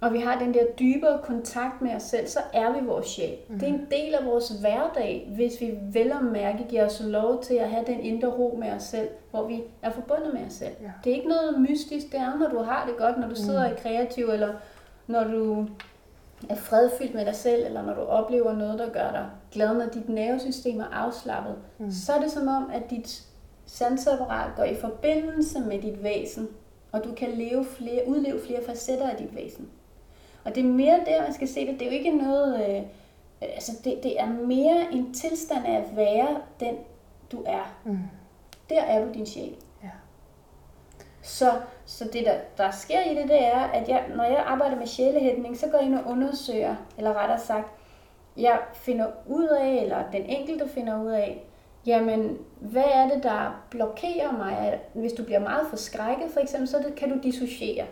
og vi har den der dybere kontakt med os selv, så er vi vores sjæl. Mm. Det er en del af vores hverdag, hvis vi vel og mærke giver os lov til at have den indre ro med os selv, hvor vi er forbundet med os selv. Ja. Det er ikke noget mystisk, det er, når du har det godt, når du sidder mm. i kreativ, eller når du er fredfyldt med dig selv, eller når du oplever noget, der gør dig glad, når dit nervesystem er afslappet, mm. så er det som om, at dit sanseapparat går i forbindelse med dit væsen, og du kan leve flere, udleve flere facetter af dit væsen. Og det er mere der, man skal se det. Det er jo ikke noget, øh, altså det, det er mere en tilstand af at være den, du er. Mm. Der er du din sjæl. Ja. Så, så det, der, der sker i det, det er, at jeg, når jeg arbejder med sjælehentning, så går jeg ind og undersøger, eller rettere sagt, jeg finder ud af, eller den enkelte finder ud af, jamen, hvad er det, der blokerer mig? Hvis du bliver meget forskrækket, for eksempel, så kan du dissociere.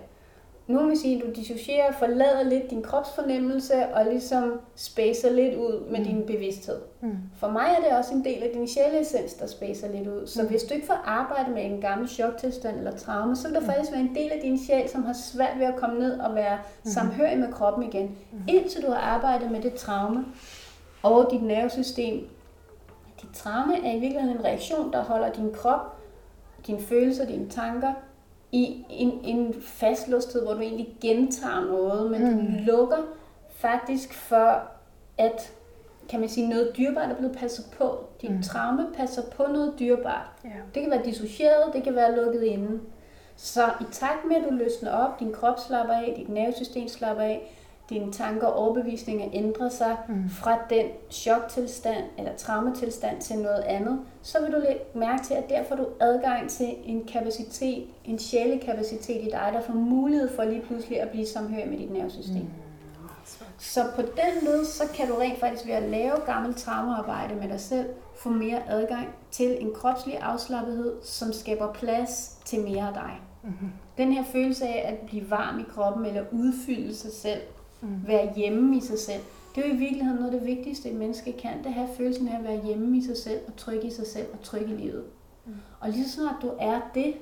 Nogen vil sige, at du dissocierer, forlader lidt din kropsfornemmelse og ligesom spacer lidt ud med mm. din bevidsthed. Mm. For mig er det også en del af din sjæleessens, der spacer lidt ud. Så mm. hvis du ikke får arbejde med en gammel choktilstand eller traume, så vil der mm. faktisk være en del af din sjæl, som har svært ved at komme ned og være mm. samhørig med kroppen igen, mm. indtil du har arbejdet med det traume og dit nervesystem. Dit traume er i virkeligheden en reaktion, der holder din krop, dine følelser, dine tanker i en, en fastlåsthed, hvor du egentlig gentager noget, men mm. du lukker faktisk for, at kan man sige, noget dyrebart er blevet passet på. Dit mm. traume passer på noget dyrebart. Ja. Det kan være dissocieret, det kan være lukket inde. Så i takt med, at du løsner op, din krop slapper af, dit nervesystem slapper af, dine tanker og overbevisninger ændrer sig mm. fra den choktilstand eller traumatilstand til noget andet, så vil du lægge mærke til, at der får du adgang til en kapacitet, en sjælekapacitet i dig, der får mulighed for lige pludselig at blive samhørig med dit nervesystem. Mm. Så på den led, så kan du rent faktisk ved at lave gammelt traumaarbejde med dig selv, få mere adgang til en kropslig afslappethed, som skaber plads til mere af dig. Mm-hmm. Den her følelse af at blive varm i kroppen, eller udfylde sig selv, mm. være hjemme i sig selv, det er jo i virkeligheden noget af det vigtigste, et menneske kan, det have følelsen af at være hjemme i sig selv, og trygge i sig selv, og trygge i livet. Mm. Og lige så snart du er det,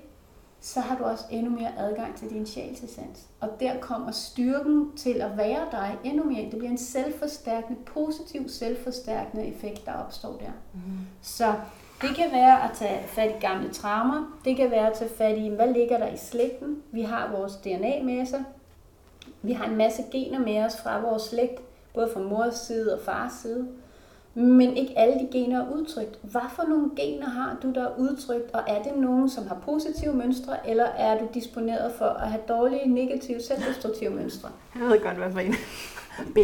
så har du også endnu mere adgang til din sjælsessens. Og der kommer styrken til at være dig endnu mere. Det bliver en selvforstærkende, positiv selvforstærkende effekt, der opstår der. Mm-hmm. Så det kan være at tage fat i gamle traumer. Det kan være at tage fat i, hvad ligger der i slægten? Vi har vores D N A med sig. Vi har en masse gener med os fra vores slægt, både fra mors side og fars side. Men ikke alle de gener er udtrykt. Hvad for nogle gener har du, der er udtrykt? Og er det nogen, som har positive mønstre, eller er du disponeret for at have dårlige, negative, selvdestruktive mønstre? Jeg ved godt, hvad for en. B.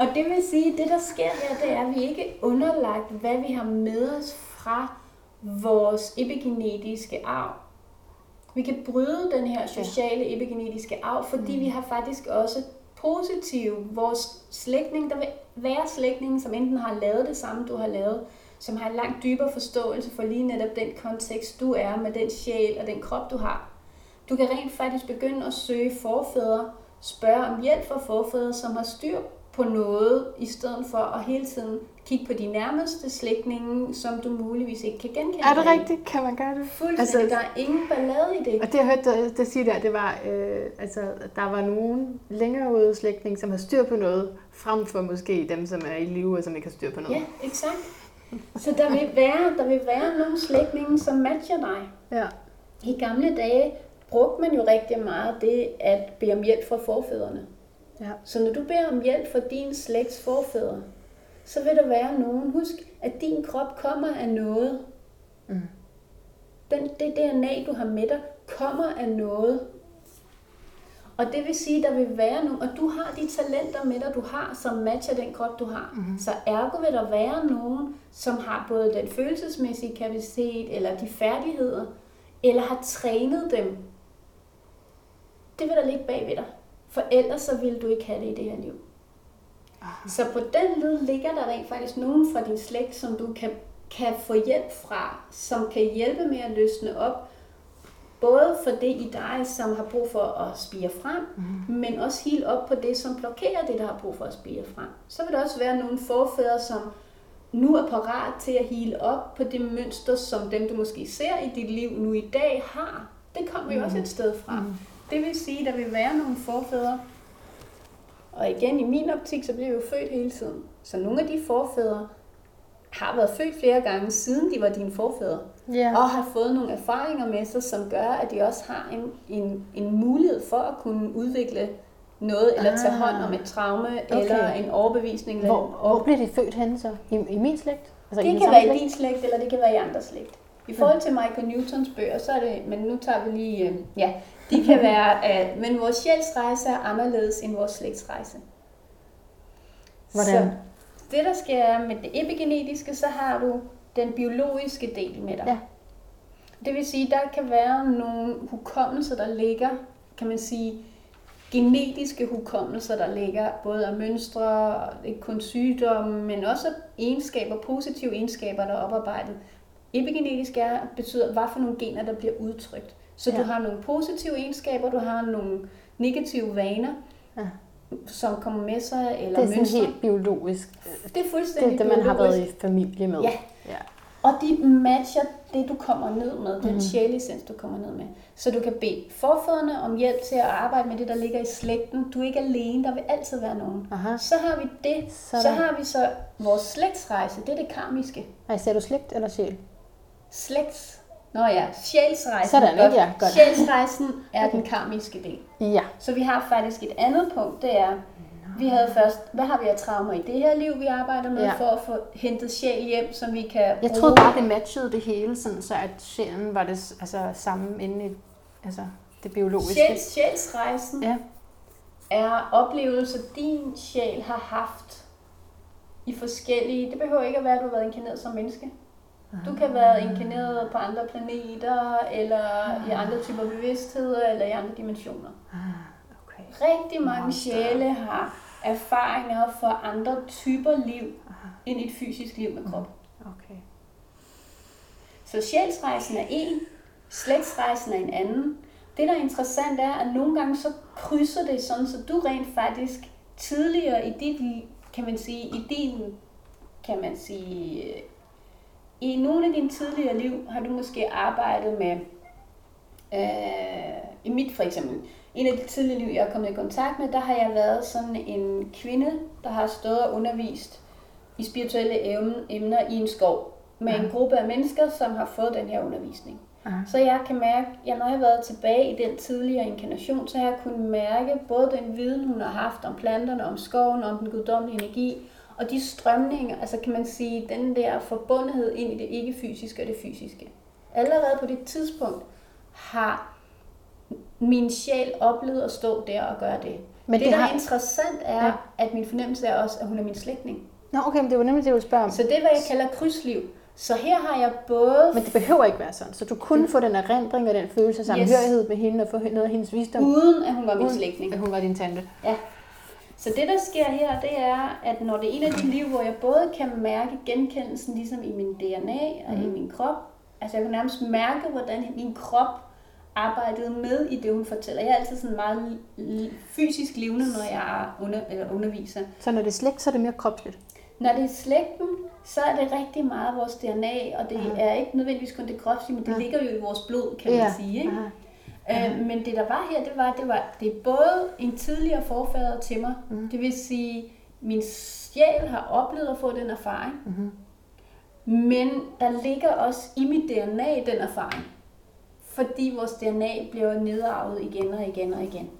Og det vil sige, at det, der sker der, det er, at vi ikke er underlagt, hvad vi har med os fra vores epigenetiske arv. Vi kan bryde den her sociale epigenetiske arv, fordi vi har faktisk også positive, vores slægtning, der vil være slægtningen, som enten har lavet det samme, du har lavet, som har en langt dybere forståelse for lige netop den kontekst, du er med den sjæl og den krop, du har. Du kan rent faktisk begynde at søge forfædre, spørge om hjælp fra forfædre, som har styr på noget, i stedet for at hele tiden kigge på de nærmeste slægtninge, som du muligvis ikke kan genkende. Er det rigtigt? Kan man gøre det? Fuldstændig. Altså, der er ingen ballade i det. Og det, jeg hørte dig sige der, det var, øh, altså, der var nogen længere ude slægtninge, som har styr på noget, frem for måske dem, som er i live, og som ikke har styr på noget. Ja, exakt. Så der vil være, der vil være nogle slægtninge, som matcher dig. Ja. I gamle dage brugte man jo rigtig meget det, at bede om hjælp fra forfædrene. Ja. Så når du beder om hjælp fra din slægts forfædre, så vil der være nogen. Husk, at din krop kommer af noget. Mm. Den, det D N A, du har med dig, kommer af noget. Og det vil sige, der vil være nogen, og du har de talenter med dig, du har, som matcher den krop, du har. Mm. Så ergo vil der være nogen, som har både den følelsesmæssige kapacitet, eller de færdigheder, eller har trænet dem. Det vil der ligge bag ved dig. For ellers så ville du ikke have det i det her liv. Aha. Så på den led ligger der rent faktisk nogen fra din slægt, som du kan, kan få hjælp fra, som kan hjælpe med at løsne op, både for det i dig, som har brug for at spire frem, mm. men også helt op på det, som blokerer det, der har brug for at spire frem. Så vil der også være nogle forfædre, som nu er parat til at heale op på det mønster, som dem, du måske ser i dit liv nu i dag, har. Det kommer jo mm. også et sted fra. Mm. Det vil sige, at der vil være nogle forfædre, og igen i min optik, så bliver vi jo født hele tiden. Så nogle af de forfædre har været født flere gange, siden de var dine forfædre, yeah. og har fået nogle erfaringer med sig, som gør, at de også har en, en, en mulighed for at kunne udvikle noget, eller ah. tage hånd om et traume, okay. eller en overbevisning. Hvor, hvor bliver de født henne så? I, i min slægt? Altså, det i kan være slægt? I din slægt, eller det kan være i andres slægt. I forhold til Michael Newtons bøger, så er det, men nu tager vi lige, ja, de kan være, øh, men vores sjælsrejse er anderledes end vores slægtsrejse. Hvordan? Så det, der sker med det epigenetiske, så har du den biologiske del med dig. Ja. Det vil sige, der kan være nogle hukommelser, der ligger, kan man sige, genetiske hukommelser, der ligger både af mønstre, ikke kun sygdomme, men også egenskaber, positive egenskaber, der er oparbejdet. Epigenetisk er, betyder, hvad for nogle gener, der bliver udtrykt. Så ja. Du har nogle positive egenskaber, du har nogle negative vaner, ja. Som kommer med sig, eller mønstre. Det er mønstre. Sådan helt biologisk. Det er fuldstændig biologisk. Det er det, man biologisk. Har været i familie med. Ja. Ja. Og de matcher det, du kommer ned med, den mm-hmm. sjælessens, du kommer ned med. Så du kan bede forfædrene om hjælp til at arbejde med det, der ligger i slægten. Du er ikke alene, der vil altid være nogen. Aha. Så har vi det. Sådan. Så har vi så vores slægtsrejse, det er det karmiske. Nej, sagde du slægt eller sjæl? Slægts. Nå ja, sjælsrejsen. Sådan, ikke? Ja, godt. Sjælsrejsen er okay. Den karmiske del. Ja. Så vi har faktisk et andet punkt, det er, vi havde først, hvad har vi af traumer i det her liv, vi arbejder med, ja. For at få hentet sjæl hjem, som vi kan bruge. Jeg troede bare, det matchede det hele, sådan, så at sjælen var det altså, sammen inde i altså, det biologiske. Sjæl, sjælsrejsen ja. er oplevelser, din sjæl har haft i forskellige... Det behøver ikke at være, at du har været inkarneret som menneske. Du kan være inkarneret på andre planeter, eller i andre typer bevidstheder, eller i andre dimensioner. Okay. Rigtig mange sjæle har erfaringer fra andre typer liv, end et fysisk liv med krop. Okay. Så sjælsrejsen er en, slægtsrejsen er en anden. Det, der er interessant, er, at nogle gange så krydser det sådan, så du rent faktisk tidligere i dit, kan man sige, i din, kan man sige, i nogle af dine tidligere liv har du måske arbejdet med, øh, i mit for eksempel, en af de tidligere liv, jeg er kommet i kontakt med, der har jeg været sådan en kvinde, der har stået og undervist i spirituelle emner i en skov, med en gruppe af mennesker, som har fået den her undervisning. Uh-huh. Så jeg kan mærke, at når jeg har været tilbage i den tidligere inkarnation, så har jeg kunnet mærke både den viden, hun har haft om planterne, om skoven, om den guddommelige energi, og de strømninger, altså kan man sige, den der forbundethed ind i det ikke-fysiske og det fysiske. Allerede på det tidspunkt har min sjæl oplevet at stå der og gøre det. Men det, det der har... er interessant, er, ja. at min fornemmelse er også, at hun er min slægtning. Nå, okay, men det var nemlig det, jeg ville spørge om. Så det er, hvad jeg kalder krydsliv. Så her har jeg både... Men det behøver ikke være sådan. Så du kunne få den erindring og den følelse af samhørighed yes. med hende og få noget af hendes visdom. Uden at hun var min slægtning. At hun var din tante. Ja. Så det, der sker her, det er, at når det er en af de liv, hvor jeg både kan mærke genkendelsen ligesom i min D N A og mm. i min krop. Altså jeg kan nærmest mærke, hvordan min krop arbejdede med i det, hun fortæller. Jeg er altid sådan meget fysisk levende, når jeg under, eller underviser. Så når det er slægt, så er det mere kropsligt? Når det er slægten, så er det rigtig meget vores D N A, og det ja. er ikke nødvendigvis kun det kropslige, men det ja. ligger jo i vores blod, kan man ja. sige. Ikke? Ja. Øh, men det der var her, det var, det var det er både en tidligere forfader til mig, mm. det vil sige, min sjæl har oplevet at få den erfaring, mm. men der ligger også i mit D N A den erfaring, fordi vores D N A bliver nedarvet igen og igen og igen.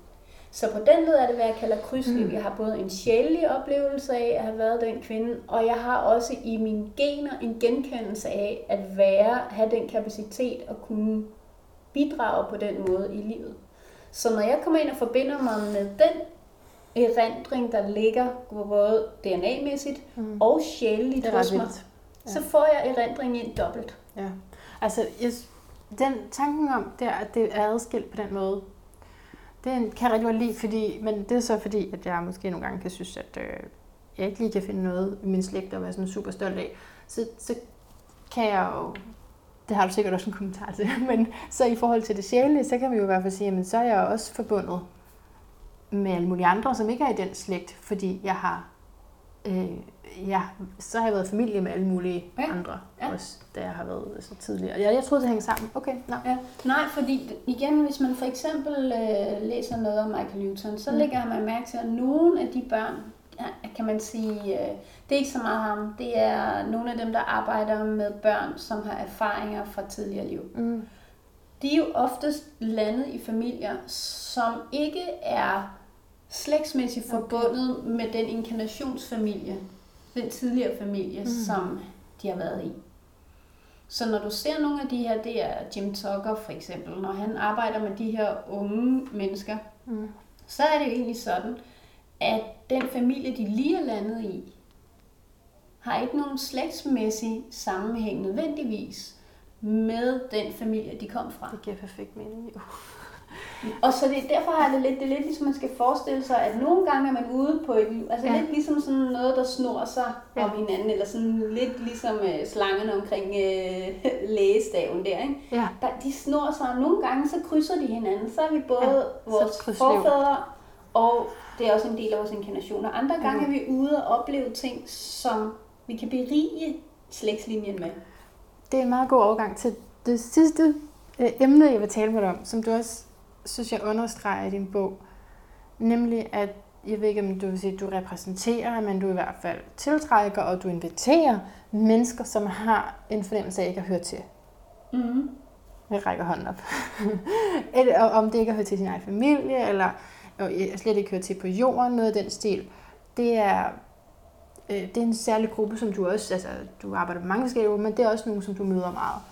Så på den led er det, hvad jeg kalder krydsliv. Jeg har både en sjælelig oplevelse af at have været den kvinde, og jeg har også i mine gener en genkendelse af at være, have den kapacitet at kunne bidrage på den måde i livet. Så når jeg kommer ind og forbinder mig med den erindring, der ligger både D N A-mæssigt mm. og sjæleligt hos mig, ja. så får jeg erindringen ind dobbelt. Ja. Altså, den tanken om, det er, at det er adskilt på den måde, det kan jeg rigtig godt lide, fordi, men det er så fordi, at jeg måske nogle gange kan synes, at øh, jeg ikke lige kan finde noget i min slægt og være sådan super stolt af. Så, så kan jeg jo, det har du sikkert også en kommentar til, men så i forhold til det sjælelige, så kan vi jo i hvert fald sige, at så er jeg også forbundet med alle mulige andre, som ikke er i den slægt, fordi jeg har, øh, jeg, så har jeg været familie med alle mulige ja. andre, ja. også da jeg har været så tidligere. Jeg, jeg troede, det hængte sammen. Okay, nej. Ja. Nej, fordi igen, hvis man for eksempel øh, læser noget om Michael Newton, så mm. lægger man mærke til, at nogle af de børn, ja, kan man sige, øh, det er ikke så meget ham, det er nogle af dem, der arbejder med børn, som har erfaringer fra tidligere liv. Mm. De er jo oftest landet i familier, som ikke er slægtsmæssigt forbundet okay. med den inkarnationsfamilie, den tidligere familie, mm. som de har været i. Så når du ser nogle af de her, det er Jim Tucker for eksempel, når han arbejder med de her unge mennesker, mm. så er det jo egentlig sådan, at den familie, de lige er landet i, har ikke nogen slægtsmæssig sammenhæng nødvendigvis med den familie, de kom fra. Det giver perfekt mening, jo. Og så det, derfor har det lidt, det er lidt ligesom man skal forestille sig, at nogle gange er man ude på et, altså ja. lidt ligesom sådan noget, der snor sig ja. om hinanden, eller sådan lidt ligesom øh, slangerne omkring øh, lægestaven der, ikke? Ja. Der, de snor sig, og nogle gange så krydser de hinanden, så er vi både ja. vores forfædre, og det er også en del af vores inkarnationer. Andre gange ja. er vi ude og opleve ting, som vi kan berige slægtslinjen med. Det er en meget god overgang til det sidste øh, emne, jeg vil tale med dig om, som du også synes jeg understreger i din bog, nemlig at, jeg ved ikke om du vil sige, du repræsenterer, men du i hvert fald tiltrækker, og du inviterer mennesker, som har en fornemmelse af ikke at høre til. Mm-hmm. Jeg rækker hånden op. Eller, om det ikke at høre til sin egen familie, eller slet ikke høre til på jorden, noget af den stil. Det er, øh, det er en særlig gruppe, som du også, altså du arbejder med mange forskellige grupper, men det er også nogle, som du møder meget.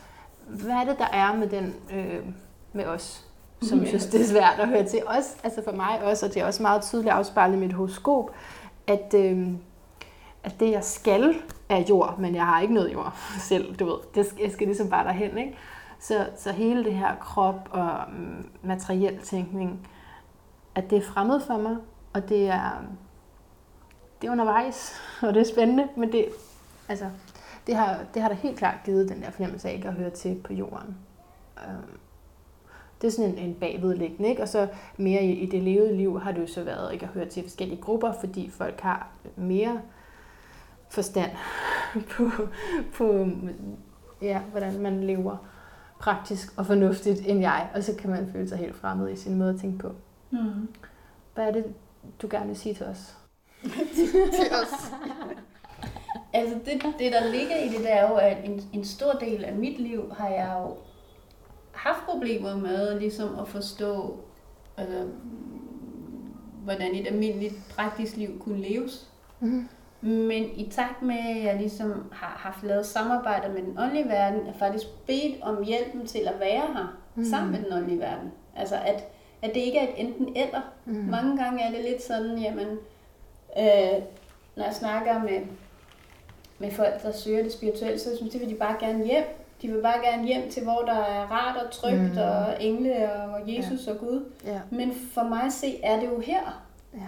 Hvad er det, der er med den, øh, med os? som yeah. synes, det er svært at høre til. Også, altså for mig også, og det er også meget tydeligt afspejlet i mit horoskop, at, øh, at det, jeg skal, er jord, men jeg har ikke noget jord selv, du ved. Det skal, jeg skal ligesom bare derhen, ikke? Så, så hele det her krop og materiel tænkning, at det er fremmed for mig, og det er, det er undervejs, og det er spændende, men det, altså, det, har, det har da helt klart givet den der fornemmelse af ikke at høre til på jorden. Det er sådan en, en bagvedliggende, ikke? Og så mere i, i det levede liv har det jo så været ikke at høre til forskellige grupper, fordi folk har mere forstand på, på ja, hvordan man lever praktisk og fornuftigt end jeg, og så kan man føle sig helt fremmed i sin måde at tænke på. Mm. Hvad er det, du gerne vil sige til os? Til os? Altså det, det, der ligger i det, der er jo, at en, en stor del af mit liv har jeg jo haft problemer med ligesom at forstå, altså, hvordan et almindeligt praktisk liv kunne leves. Mm. Men i takt med, at jeg ligesom har haft lavet samarbejder med den åndelige verden, er faktisk bedt om hjælpen til at være her mm. sammen med den åndelige verden. Altså at, at det ikke er et enten eller. Mm. Mange gange er det lidt sådan, jamen, øh, når jeg snakker med, med folk, der søger det spirituelle, så synes jeg, at de bare gerne hjem. De vil bare gerne hjem til, hvor der er rart og trygt, mm. og engle og Jesus ja. og Gud. Ja. Men for mig at se, er det jo her. Ja.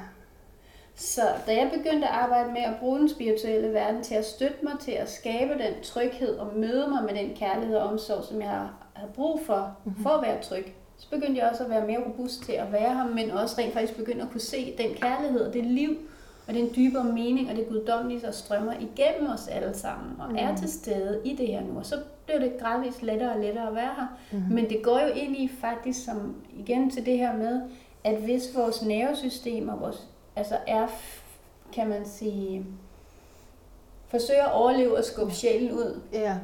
Så da jeg begyndte at arbejde med at bruge den spirituelle verden til at støtte mig, til at skabe den tryghed og møde mig med den kærlighed og omsorg, som jeg har brug for, for at være tryg, så begyndte jeg også at være mere robust til at være her, men også rent faktisk begyndte at kunne se den kærlighed og det liv, og den dybere mening og det guddommelige, der strømmer igennem os alle sammen og mm. er til stede i det her nu. Og så bliver det gradvist lettere og lettere at være her. Mm. Men det går jo ind i faktisk som, igen til det her med, at hvis vores nervesystem og vores altså er, kan man sige, forsøger at overleve og skubbe sjælen ud, yeah.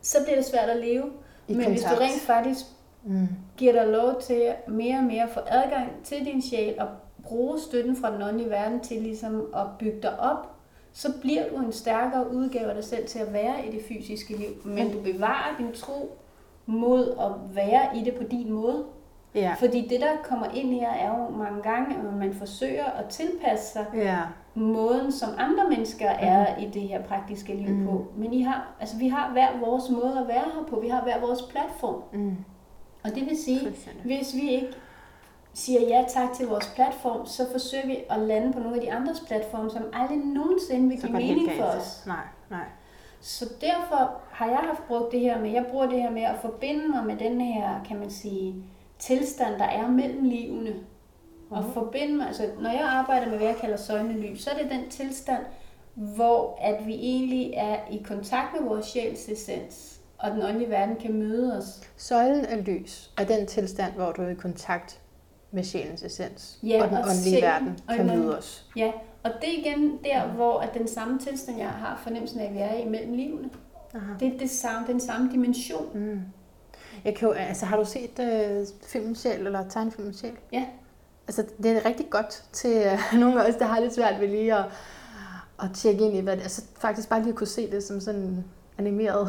så bliver det svært at leve. I Men kontakt. Hvis du rent faktisk mm. giver dig lov til mere og mere at få adgang til din sjæl og bruge støtten fra den åndelige verden til ligesom at bygge dig op, så bliver du en stærkere udgave af dig selv til at være i det fysiske liv. Men mm. du bevarer din tro mod at være i det på din måde. Yeah. Fordi det, der kommer ind her, er jo mange gange, at man forsøger at tilpasse sig yeah. måden, som andre mennesker er mm. i det her praktiske liv mm. på. Men I har, altså, vi har hver vores måde at være her på. Vi har hver vores platform. Mm. Og det vil sige, hvis vi ikke siger ja tak til vores platform, så forsøger vi at lande på nogle af de andres platforme, som aldrig nogensinde vil give mening for os. Nej, nej. Så derfor har jeg haft brugt det her med, jeg bruger det her med at forbinde mig med den her, kan man sige, tilstand, der er mellem livene. Uh-huh. Og forbinde mig, altså når jeg arbejder med, hvad jeg kalder søjnelys, så er det den tilstand, hvor at vi egentlig er i kontakt med vores sjælsessens, og den åndelige verden kan møde os. Søjlen af lys er den tilstand, hvor du er i kontakt med sjælens essens, ja, og den og åndelige sjælen, verden kan møde os. Ja, og det er igen der, mm. hvor at den samme tilstand, jeg har fornemmelsen af, at vi er i mellem livene. Aha. Det er det samme, den samme dimension. Mm. Jeg kan jo, altså, har du set øh, filmen Sjæl, eller tegnefilmen Sjæl? Ja. Altså, det er rigtig godt til øh, nogle af os, der har lidt svært ved lige at, at tjekke ind i, hvad det er. Så faktisk bare lige at kunne se det som sådan en animeret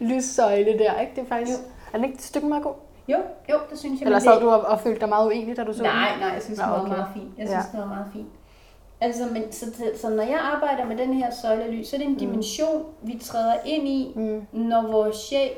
lyssøjle der, ikke? Det er faktisk, er den ikke et stykke meget god? Jo, jo, det synes jeg. Eller sad du og, og følte dig meget uenig, da du så nej, den? Nej, nej, jeg synes, det var okay. meget fint. Jeg synes, ja. det var meget fint. Altså, men, så, så når jeg arbejder med den her søjlelys, så er det en mm. dimension, vi træder ind i, mm. når vores sjæl,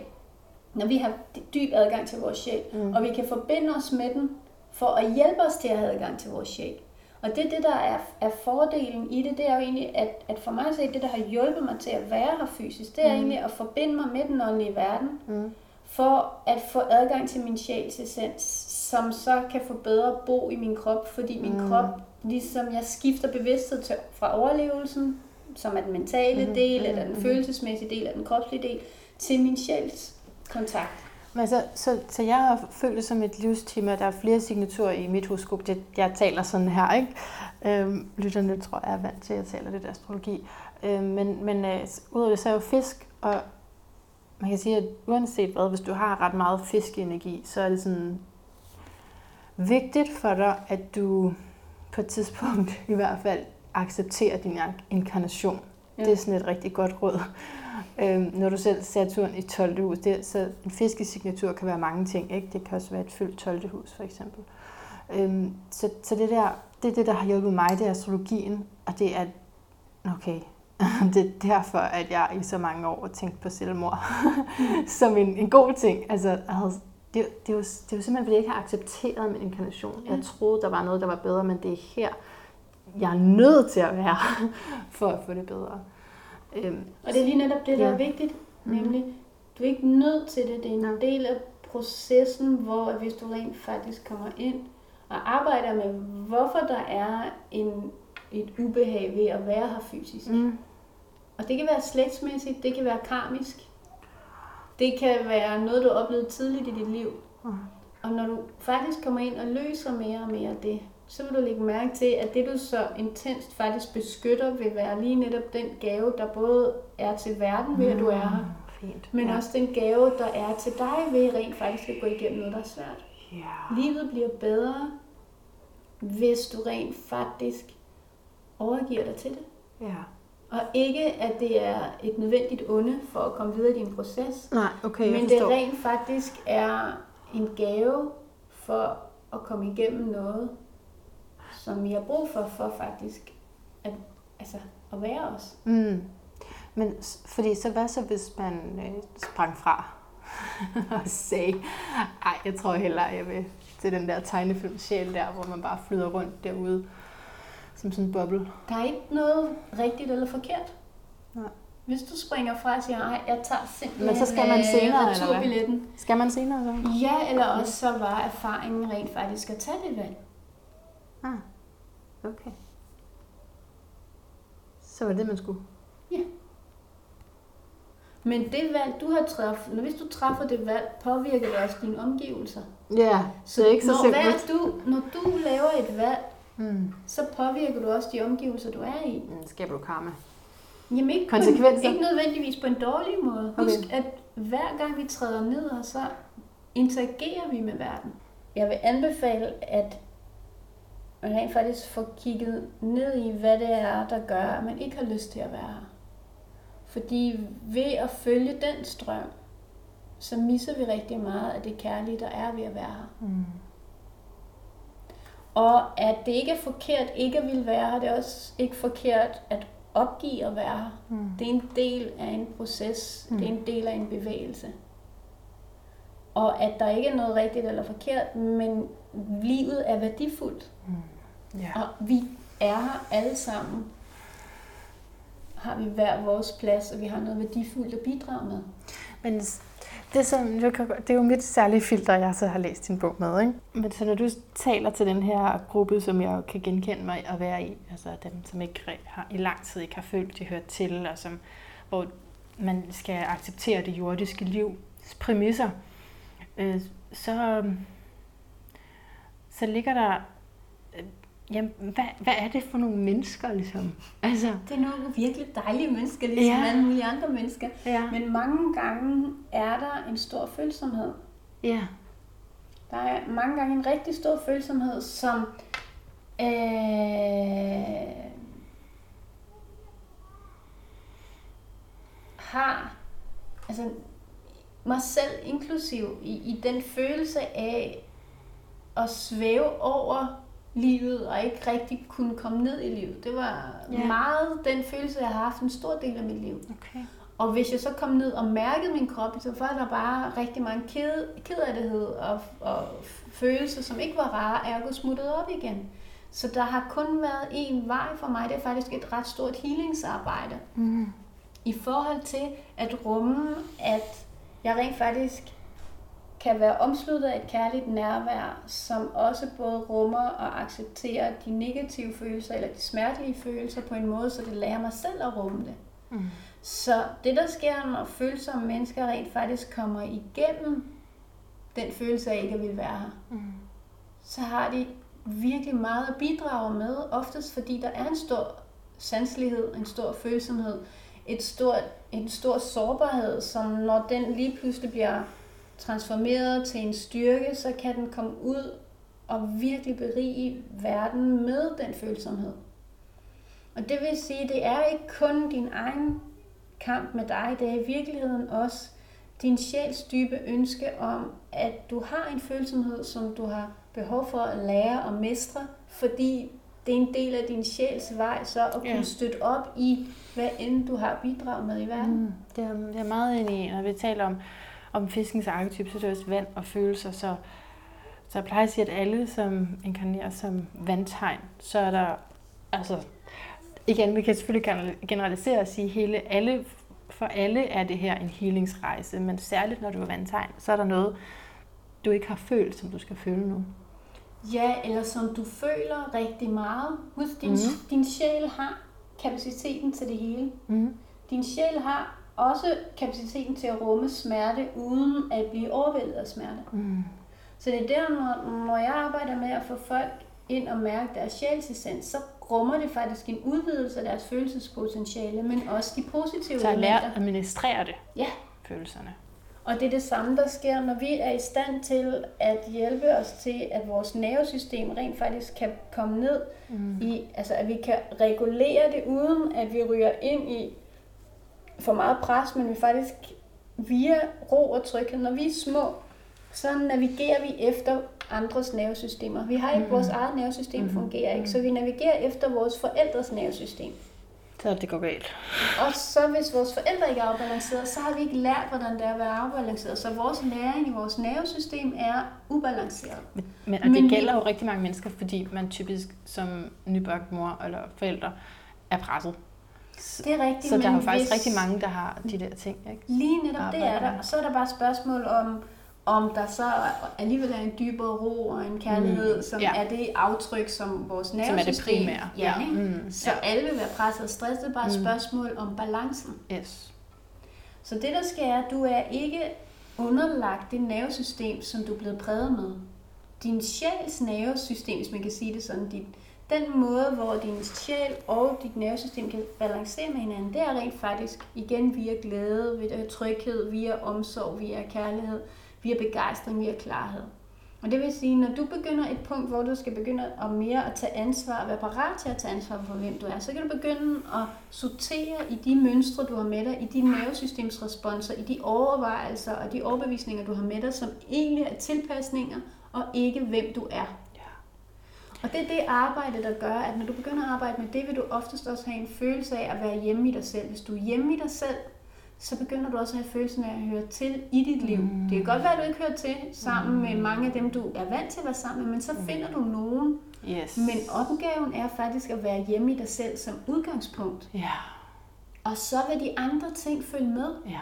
når vi har dyb adgang til vores sjæl, mm. og vi kan forbinde os med den, for at hjælpe os til at have adgang til vores sjæl. Og det, det der er, er fordelen i det, det er jo egentlig, at, at for mig at se, det der har hjulpet mig til at være her fysisk, det er mm. egentlig at forbinde mig med den åndelige verden, mm. for at få adgang til min sjælsessens, som så kan få bedre bo i min krop, fordi min mm. krop, ligesom jeg skifter bevidsthed til, fra overlevelsen, som er den mentale mm. del, eller den mm. følelsesmæssige del, eller den kropslige del, til min sjæls kontakt. Men altså, så, så jeg har følt det som et livstema, der er flere signaturer i mit horoskop, det jeg taler sådan her, ikke? Øhm, lytterne tror jeg er vant til, at jeg taler lidt astrologi. Øhm, men men øh, udover det, så er jo fisk, og man kan sige, at uanset hvad, hvis du har ret meget fiskeenergi, så er det sådan vigtigt for dig, at du på et tidspunkt i hvert fald accepterer din inkarnation. Ja. Det er sådan et rigtig godt råd. Øhm, når du selv Saturn i tolvte hus, det, så en fiskesignatur kan være mange ting, ikke? Det kan også være et fyldt tolvte hus, for eksempel. Øhm, så så det, der, det er det, der har hjulpet mig, det er astrologien, og det er, okay, det er derfor, at jeg i så mange år tænkte på selvmord som en, en god ting. Altså, jeg havde, det, det, er jo, det er jo simpelthen, fordi jeg ikke har accepteret min inkarnation. Jeg troede, der var noget, der var bedre, men det er her, jeg er nødt til at være for at få det bedre. Øhm, og det er lige netop det, der ja. er vigtigt, nemlig, du er ikke nødt til det, det er en ja. del af processen, hvor hvis du rent faktisk kommer ind og arbejder med, hvorfor der er en, et ubehag ved at være her fysisk. Mm. Og det kan være slægtsmæssigt, det kan være karmisk, det kan være noget, du oplevede tidligt i dit liv. Mm. Og når du faktisk kommer ind og løser mere og mere det, så vil du lægge mærke til, at det du så intenst faktisk beskytter, vil være lige netop den gave, der både er til verden ved, at du er her, mm, men ja. også den gave, der er til dig ved rent faktisk at gå igennem noget, der er svært. Yeah. Livet bliver bedre, hvis du rent faktisk overgiver dig til det. Yeah. Og ikke, at det er et nødvendigt onde for at komme videre i din proces, Nej, okay, men det rent faktisk er en gave for at komme igennem noget, som vi har brug for, for faktisk at, altså, at være os. Mm. Men fordi så hvad så, hvis man øh, sprang fra og sagde, ej, jeg tror heller, jeg vil til den der tegnefilm Sjæl der, hvor man bare flyder rundt derude som sådan en boble. Der er ikke noget rigtigt eller forkert. Nej. Hvis du springer fra og siger, ej, jeg tager simpelthen men så skal man senere, returbilletten. Eller hvad? Skal man senere så? Ja, eller også så var erfaringen rent faktisk at tage det valg. Ah, okay. Så var det, man skulle? Ja. Men det valg, du har træffet, hvis du træffer det valg, påvirker det også dine omgivelser. Ja, så det er ikke så simpelt. Du, når du laver et valg, mm. så påvirker du også de omgivelser, du er i. Mm, skaber du karma? Jamen ikke, konsekvenser. En, ikke nødvendigvis på en dårlig måde. Okay. Husk, at hver gang vi træder ned, og så interagerer vi med verden. Jeg vil anbefale, at man rent faktisk får kigget ned i, hvad det er, der gør, at man ikke har lyst til at være her. Fordi ved at følge den strøm, så misser vi rigtig meget af det kærlige, der er ved at være her. Mm. Og at det ikke er forkert ikke at ville være her, det er også ikke forkert at opgive at være her. Mm. Det er en del af en proces, mm. det er en del af en bevægelse. Og at der ikke er noget rigtigt eller forkert, men livet er værdifuldt. Mm. Yeah. Og vi er her alle sammen. Har vi hver vores plads, og vi har noget værdifuldt at bidrage med. Men det er, sådan, det er jo mit særlige filter, jeg så har læst din bog med. Ikke? Men så når du taler til den her gruppe, som jeg kan genkende mig at være i, altså dem, som ikke har, i lang tid ikke har følt, de hører til, og som, hvor man skal acceptere det jordiske livs præmisser, øh, så... så ligger der, øh, jamen, hvad, hvad er det for nogle mennesker, ligesom? Altså, det er nogle virkelig dejlige mennesker, ligesom ja. alle mulige andre mennesker. Ja. Men mange gange er der en stor følsomhed. Ja. Der er mange gange en rigtig stor følsomhed, som øh, har, altså mig selv inklusiv, i, i den følelse af, at svæve over livet, og ikke rigtig kunne komme ned i livet. Det var yeah. meget den følelse, jeg har haft en stor del af mit liv. Okay. Og hvis jeg så kom ned og mærkede min krop, så var der bare rigtig mange ked, kedelighed og, og følelser, som ikke var rare, ergo smuttede op igen. Så der har kun været én vej for mig. Det er faktisk et ret stort healingsarbejde. Mm. I forhold til at rumme, at jeg rent faktisk kan være omsluttet af et kærligt nærvær, som også både rummer og accepterer de negative følelser eller de smertelige følelser på en måde, så det lærer mig selv at rumme det. Mm. Så det, der sker, når følsomme mennesker rent faktisk kommer igennem den følelse af ikke at ville være her, mm. så har de virkelig meget at bidrage med, oftest fordi der er en stor sanselighed, en stor følsomhed, et stort, en stor sårbarhed, som når den lige pludselig bliver transformeret til en styrke, så kan den komme ud og virkelig berige verden med den følsomhed. Og det vil sige, det er ikke kun din egen kamp med dig, det er i virkeligheden også din sjæls dybe ønske om, at du har en følsomhed, som du har behov for at lære og mestre, fordi det er en del af din sjæls vej så at kunne ja. støtte op i, hvad end du har bidrag med i verden. Mm, det er jeg meget enig i. Når vi taler om, om fiskens arketyp, så er det også vand og følelser. Så, så jeg plejer at sige, at alle, som inkarnerer som vandtegn, så er der... altså igen, vi kan selvfølgelig generalisere og sige, hele alle for alle er det her en healingsrejse, men særligt når du er vandtegn, så er der noget, du ikke har følt, som du skal føle nu. Ja, eller som du føler rigtig meget. Husk, din, mm-hmm. din sjæl har kapaciteten til det hele. Mm-hmm. Din sjæl har også kapaciteten til at rumme smerte, uden at blive overvældet af smerte. Mm. Så det er der, når, når jeg arbejder med at få folk ind og mærke deres sjælsessens, så rummer det faktisk en udvidelse af deres følelsespotentiale, men også de positive elementer. Så lære at administrere det, ja. følelserne. Og det er det samme, der sker, når vi er i stand til at hjælpe os til, at vores nervesystem rent faktisk kan komme ned mm. i, altså at vi kan regulere det, uden at vi ryger ind i for meget pres, men vi faktisk via ro og tryghed, når vi er små, så navigerer vi efter andres nervesystemer. Vi har ikke mm. vores eget nervesystem mm. fungerer ikke, så vi navigerer efter vores forældres nervesystem. Så det går galt. Og så hvis vores forældre ikke er afbalanceret, så har vi ikke lært, hvordan det er at være afbalanceret. Så vores læring i vores nervesystem er ubalanceret. Men og det Men, gælder jo rigtig mange mennesker, fordi man typisk som nybagt mor eller forældre er presset. Det er rigtigt. Så der er jo faktisk rigtig mange, der har de der ting, ikke? Lige netop det er der. Og så er der bare et spørgsmål om om der så alligevel er en dybere ro og en kærlighed, mm, som ja. er det aftryk, som vores nervesystem... Som er det primære. Ja, ja. Mm, så ja. alle vil være presset og stresset. Det er bare et mm. spørgsmål om balancen. Yes. Så det, der sker, er, at du er ikke underlagt det nervesystem, som du er blevet præget med. Din sjæls nervesystem, hvis man kan sige det sådan, dit, den måde, hvor din sjæl og dit nervesystem kan balancere med hinanden, det er rent faktisk igen via glæde, via tryghed, via omsorg, via kærlighed, via begejstring, via klarhed. Og det vil sige, når du begynder et punkt, hvor du skal begynde at mere at tage ansvar, og være parat til at tage ansvar for, hvem du er, så kan du begynde at sortere i de mønstre, du har med dig, i de nervesystemsresponser, i de overvejelser og de overbevisninger, du har med dig, som egentlig er tilpasninger, og ikke hvem du er. Ja. Og det er det arbejde, der gør, at når du begynder at arbejde med det, vil du oftest også have en følelse af at være hjemme i dig selv. Hvis du er hjemme i dig selv, så begynder du også at have følelsen af at høre til i dit liv. Mm. Det kan godt være, at du ikke hører til sammen mm. med mange af dem, du er vant til at være sammen med, men så finder du nogen. Yes. Men opgaven er faktisk at være hjemme i dig selv som udgangspunkt. Yeah. Og så vil de andre ting følge med. Yeah.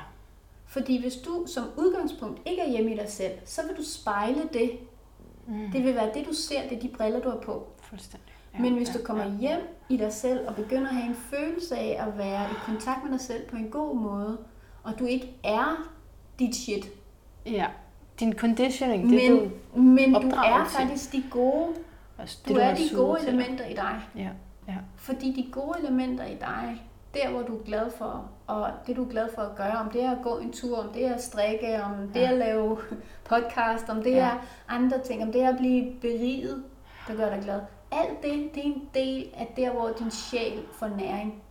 Fordi hvis du som udgangspunkt ikke er hjemme i dig selv, så vil du spejle det. Mm. Det vil være det, du ser, det er de briller, du har på. Fuldstændig. Men hvis du kommer hjem i dig selv og begynder at have en følelse af at være i kontakt med dig selv på en god måde, og du ikke er dit shit. Ja, din conditioning, det men, du Men du er faktisk de gode, altså det, du, du er de gode elementer dig. i dig. Ja. Ja. Fordi de gode elementer i dig, der hvor du er glad for, og det du er glad for at gøre, om det er at gå en tur, om det er at strikke, om det er ja. at lave podcast, om det ja. er andre ting, om det er at blive beriget, der gør dig glad. Alt det, det er en del af der, hvor din sjæl får næring.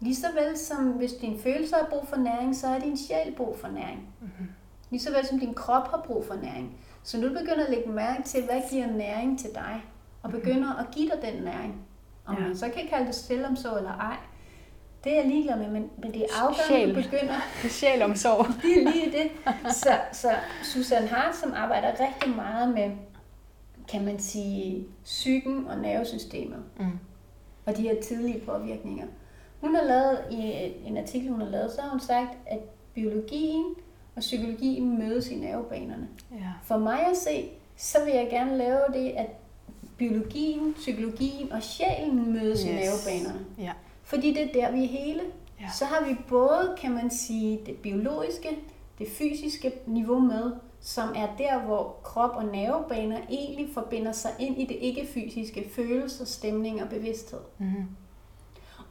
Lige så vel som hvis din følelse har brug for næring, så er din sjæl brug for næring. Mm-hmm. Lige så vel som din krop har brug for næring. Så nu begynder at lægge mærke til, hvad giver næring til dig, og begynder mm-hmm. at give dig den næring. Om ja. man så kan kalde det selvomsorg eller ej, det er jeg ligeglad med, men, men det er afgørende, at du begynder. Sjælomsorg. Det er lige det. Så, så Susanne Hart, som arbejder rigtig meget med, kan man sige, psyken og nervesystemet, mm. og de her tidlige påvirkninger. Hun har lavet, i en artikel hun har lavet, så har hun sagt, at biologien og psykologien mødes i nervebanerne. Ja. For mig at se, så vil jeg gerne lave det, at biologien, psykologien og sjælen mødes yes. i nervebanerne. Ja. Fordi det er der, vi er hele. Ja. Så har vi både, kan man sige, det biologiske, det fysiske niveau med, som er der, hvor krop og nervebaner egentlig forbinder sig ind i det ikke-fysiske, følelser, stemning og bevidsthed. Mm-hmm.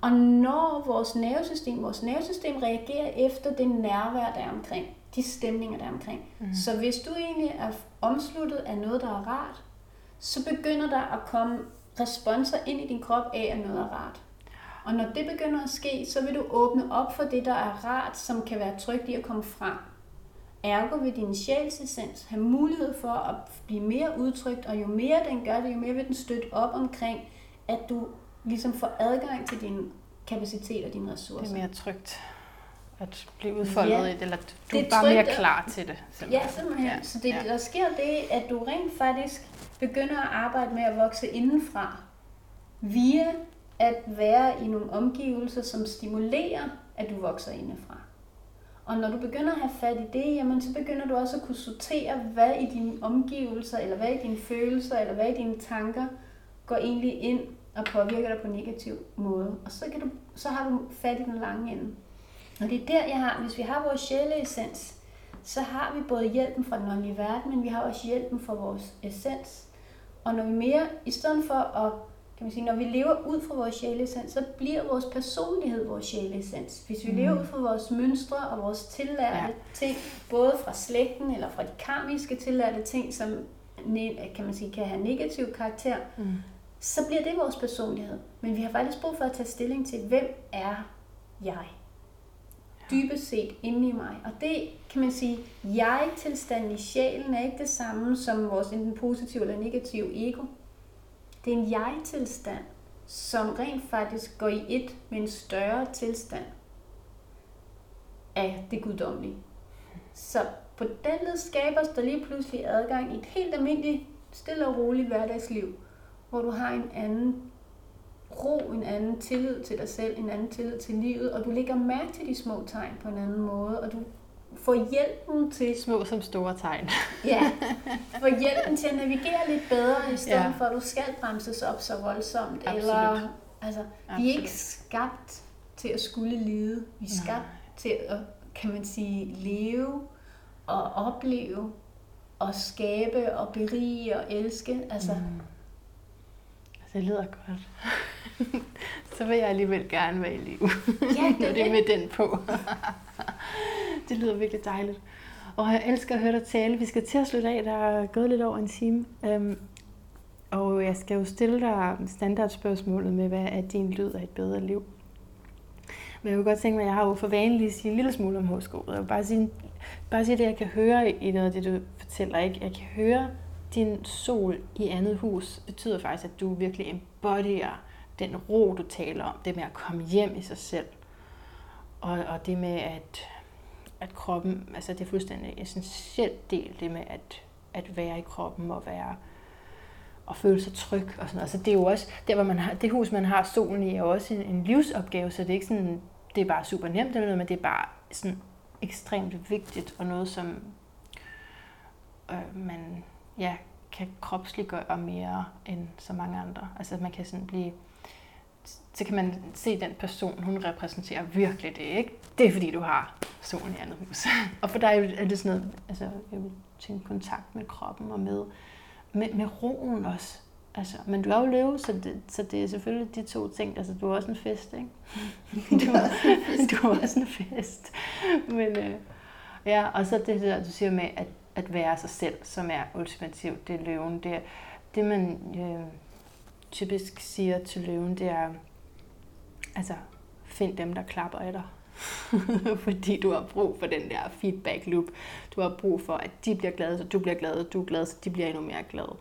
Og når vores nervesystem, vores nervesystem reagerer efter det nærvær, der er omkring, de stemninger, der er omkring. Mm-hmm. Så hvis du egentlig er omsluttet af noget, der er rart, så begynder der at komme responser ind i din krop af, at noget er rart. Og når det begynder at ske, så vil du åbne op for det, der er rart, som kan være trygt i at komme frem. Ergo vil din sjælsessens have mulighed for at blive mere udtrykt, og jo mere den gør det, jo mere vil den støtte op omkring, at du ligesom får adgang til din kapacitet og dine ressourcer. Det er mere trygt at blive udfoldet ja, i det, eller du det er bare mere klar til det. Simpelthen. Ja, simpelthen. Ja. Så det, der sker det, at du rent faktisk begynder at arbejde med at vokse indenfra, via at være i nogle omgivelser, som stimulerer, at du vokser indefra. Og når du begynder at have fat i det, jamen, så begynder du også at kunne sortere, hvad i dine omgivelser, eller hvad i dine følelser, eller hvad i dine tanker, går egentlig ind og påvirker dig på en negativ måde. Og så, kan du, så har du fat i den lange ende. Og det er der, jeg har, hvis vi har vores sjæleessens, så har vi både hjælpen fra den åndelige verden, men vi har også hjælpen fra vores essens. Og når vi mere, i stedet for at, kan man sige, når vi lever ud fra vores sjæleessens, så bliver vores personlighed vores sjæleessens. Hvis vi mm. lever ud fra vores mønstre og vores tillærte ja. ting, både fra slægten eller fra de karmiske tillærte ting, som kan man sige kan have negativ karakter, mm. så bliver det vores personlighed. Men vi har faktisk brug for at tage stilling til, hvem er jeg? Dybest set inde i mig. Og det kan man sige, jeg-tilstanden i sjælen er ikke det samme som vores enten positive eller negative ego. Det er en jeg-tilstand, som rent faktisk går i et med en større tilstand af det guddommelige. Så på den led skabes der lige pludselig adgang i et helt almindeligt, stille og roligt hverdagsliv, hvor du har en anden ro, en anden tillid til dig selv, en anden tillid til livet, og du lægger mærke til de små tegn på en anden måde, og du får hjælpen til... Små som store tegn. ja, får hjælpen til at navigere lidt bedre, i stedet ja. for at du skal bremses op så voldsomt. Absolut. Eller, altså, Absolut. Vi er ikke skabt til at skulle lide. Vi er skabt Nej. til at, kan man sige, leve og opleve og skabe og berige og elske. Altså... Mm. Det lyder godt. Så vil jeg alligevel gerne være i liv, ja, når det er med den på. Det lyder virkelig dejligt. Og jeg elsker at høre dig tale. Vi skal til at slutte af. Der er gået lidt over en time. Øhm, og jeg skal jo stille dig standardspørgsmålet med, hvad er din lyd af et bedre liv? Men jeg kunne godt tænke mig, at jeg har jo for vanligt at sige en lille smule om hovedskolen. Jeg vil bare sige, bare sige det, jeg kan høre i noget af det, du fortæller. Ikke? Jeg kan høre... Din sol i andet hus betyder faktisk, at du virkelig embodyer den ro, du taler om. Det med at komme hjem i sig selv. Og, og det med, at, at kroppen, altså det er fuldstændig essentiel del, det med at, at være i kroppen og være og føle sig tryg og sådan noget. Så det er jo også, der hvor man har, det hus, man har solen i, er også en, en livsopgave, så det er ikke sådan, det er bare super nemt eller noget, men det er bare sådan ekstremt vigtigt og noget, som øh, man... ja, kan kropsliggøre mere end så mange andre. Altså man kan sådan blive, så kan man se den person, hun repræsenterer virkelig det, ikke? Det er fordi du har solen i andet hus. Og for dig er det sådan noget, altså jeg vil tænke kontakt med kroppen og med, med, med roen også. Altså, men du er jo løve, så det, så det er selvfølgelig de to ting. Altså du er også en fest, ikke? Du er også en fest. Du er også en fest. Men øh, ja, og så det der, du siger med, at at være sig selv, som er ultimativt, det er løven. Det, er, det man øh, typisk siger til løven, det er, altså, find dem, der klapper af dig. Fordi du har brug for den der feedback loop. Du har brug for, at de bliver glade, så du bliver glad, og du er glad, så de bliver endnu mere glade.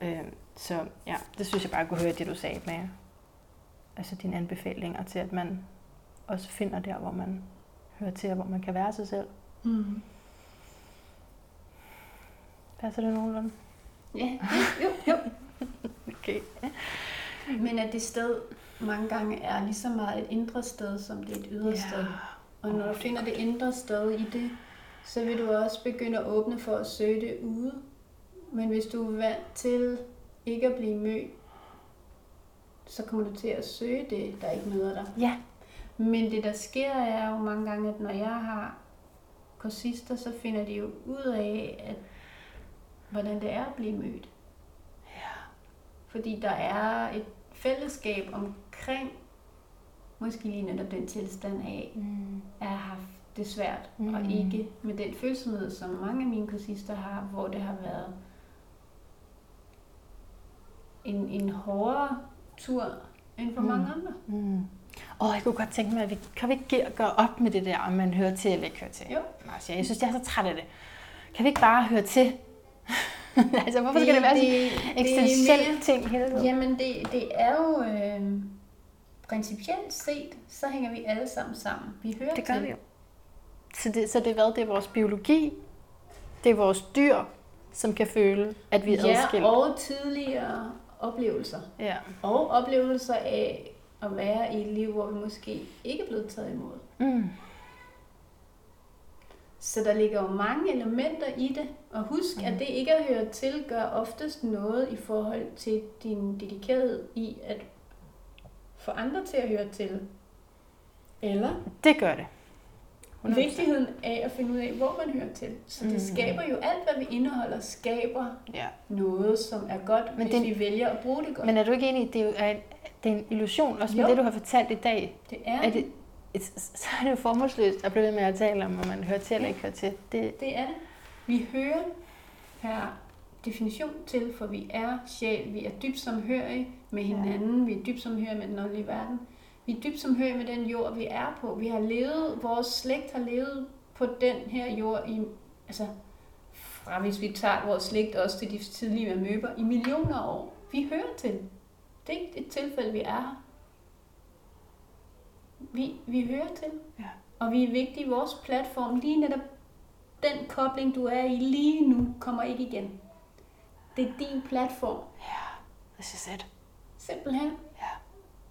Øh, så ja, det synes jeg bare kunne høre, det du sagde med, altså dine anbefalinger til, at man også finder der, hvor man hører til, og hvor man kan være sig selv. Mm. Passer det nogenlunde? Ja, jo, jo. Okay. Men at det sted mange gange er lige så meget et indre sted, som det er et ydre sted. Og når du finder det indre sted i det, så vil du også begynde at åbne for at søge det ude. Men hvis du er vant til ikke at blive mødt, så kommer du til at søge det, der ikke møder dig. Ja. Men det der sker er jo mange gange, at når jeg har kursister, så finder de jo ud af, at hvordan det er at blive mødt. Ja. Fordi der er et fællesskab omkring, måske lige netop den tilstand af, mm. at have haft det svært, mm. og ikke med den følsomhed, som mange af mine kursister har, hvor det har været en, en hårdere tur end for mm. mange andre. Mm. Åh, oh, jeg kunne godt tænke mig, at vi kan vi ikke gøre op med det der, om man hører til eller ikke hører til. Jo. Marcia, jeg synes, jeg er så træt af det. Kan vi ikke bare høre til? Altså, hvorfor det, skal det være sådan eksistentielle ting hele tiden? Jamen, det, det er jo øh, principielt set, så hænger vi alle sammen sammen. Vi hører det til. Det gør vi jo. Så det, så det er hvad? Det er vores biologi, det er vores dyr, som kan føle, at vi er ja, adskilt. Ja, og tidligere oplevelser. Ja. Og oplevelser af at være i et liv, hvor vi måske ikke er blevet taget imod. Mm. Så der ligger jo mange elementer i det, og husk, mm. at det ikke at høre til, gør oftest noget i forhold til din dedikerhed i at få andre til at høre til. Eller? Det gør det. hundrede procent. Vigtigheden af at finde ud af, hvor man hører til. Så det mm. skaber jo alt, hvad vi indeholder, skaber ja. noget, som er godt, men hvis den, vi vælger at bruge det godt. Men er du ikke enig, det er, det er en illusion, også med jo. det, du har fortalt i dag? Det er, er det. Så er det jo formålsløst at blive ved med at tale om, om man hører til eller ikke hører til. Det, det er det. Vi hører per definition til, for vi er sjæl. Vi er dybt samhørige med hinanden. Ja. Vi er dybt samhørige med den åndelige verden. Vi er dybt samhørige med den jord, vi er på. Vi har levet, vores slægt har levet på den her jord, i, altså fra hvis vi tager vores slægt også til de tidlige amøber, i millioner af år. Vi hører til. Det er ikke et tilfælde, vi er her. Vi, vi hører til, ja. og vi er vigtige i vores platform. Lige netop den kobling, du er i lige nu, kommer ikke igen. Det er din platform. Ja, this is it. Simpelthen. Ja.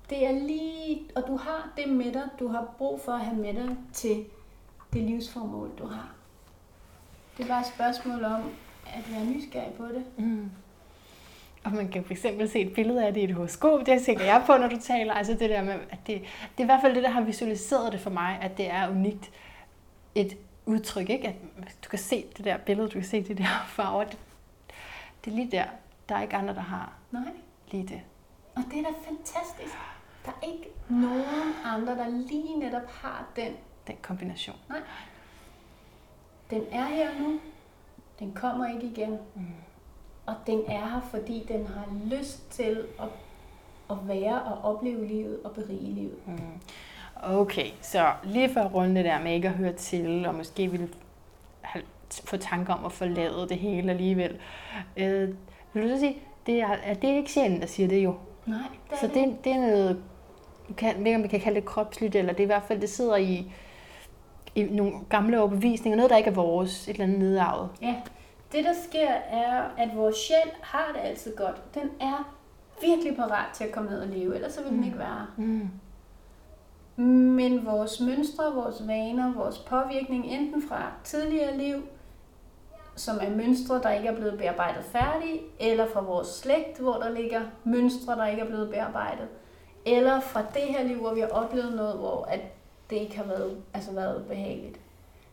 Det er lige, og du har det med dig, du har brug for at have med dig til det livsformål, du har. Det er bare et spørgsmål om at være nysgerrig på det. Mm. Og man kan fx se et billede af det i et horoskop, det tænker jeg på, når du taler. Altså det der med, at det, det er i hvert fald det, der har visualiseret det for mig, at det er unikt et udtryk, ikke? At du kan se det der billede, du kan se det der farver. Det, det er lige der. Der er ikke andre, der har Nej. lige det. Og det er da fantastisk. Der er ikke nogen andre, der lige netop har den. Den kombination. Nej. Den er her nu. Den kommer ikke igen. Mm. Og den er her, fordi den har lyst til at, at være og opleve livet og berige livet. Mm. Okay, så lige for at runde det der med ikke at høre til, og måske ville få tanker om at forlade det hele alligevel. Øh, vil du så sige, det er, er det ikke sjælen, der siger det jo? Nej, det er så det. Så det, det er noget, jeg ved ikke om vi kan kalde det kropsligt, eller det er i hvert fald, det sidder i, i nogle gamle overbevisninger, noget der ikke er vores, et eller andet nedarvet. Ja. Det, der sker, er, at vores sjæl har det altid godt. Den er virkelig parat til at komme ned og leve, ellers så vil den ikke være. Mm. Men vores mønstre, vores vaner, vores påvirkning, enten fra tidligere liv, som er mønstre, der ikke er blevet bearbejdet færdigt, eller fra vores slægt, hvor der ligger mønstre, der ikke er blevet bearbejdet, eller fra det her liv, hvor vi har oplevet noget, hvor at det ikke har været, altså været behageligt.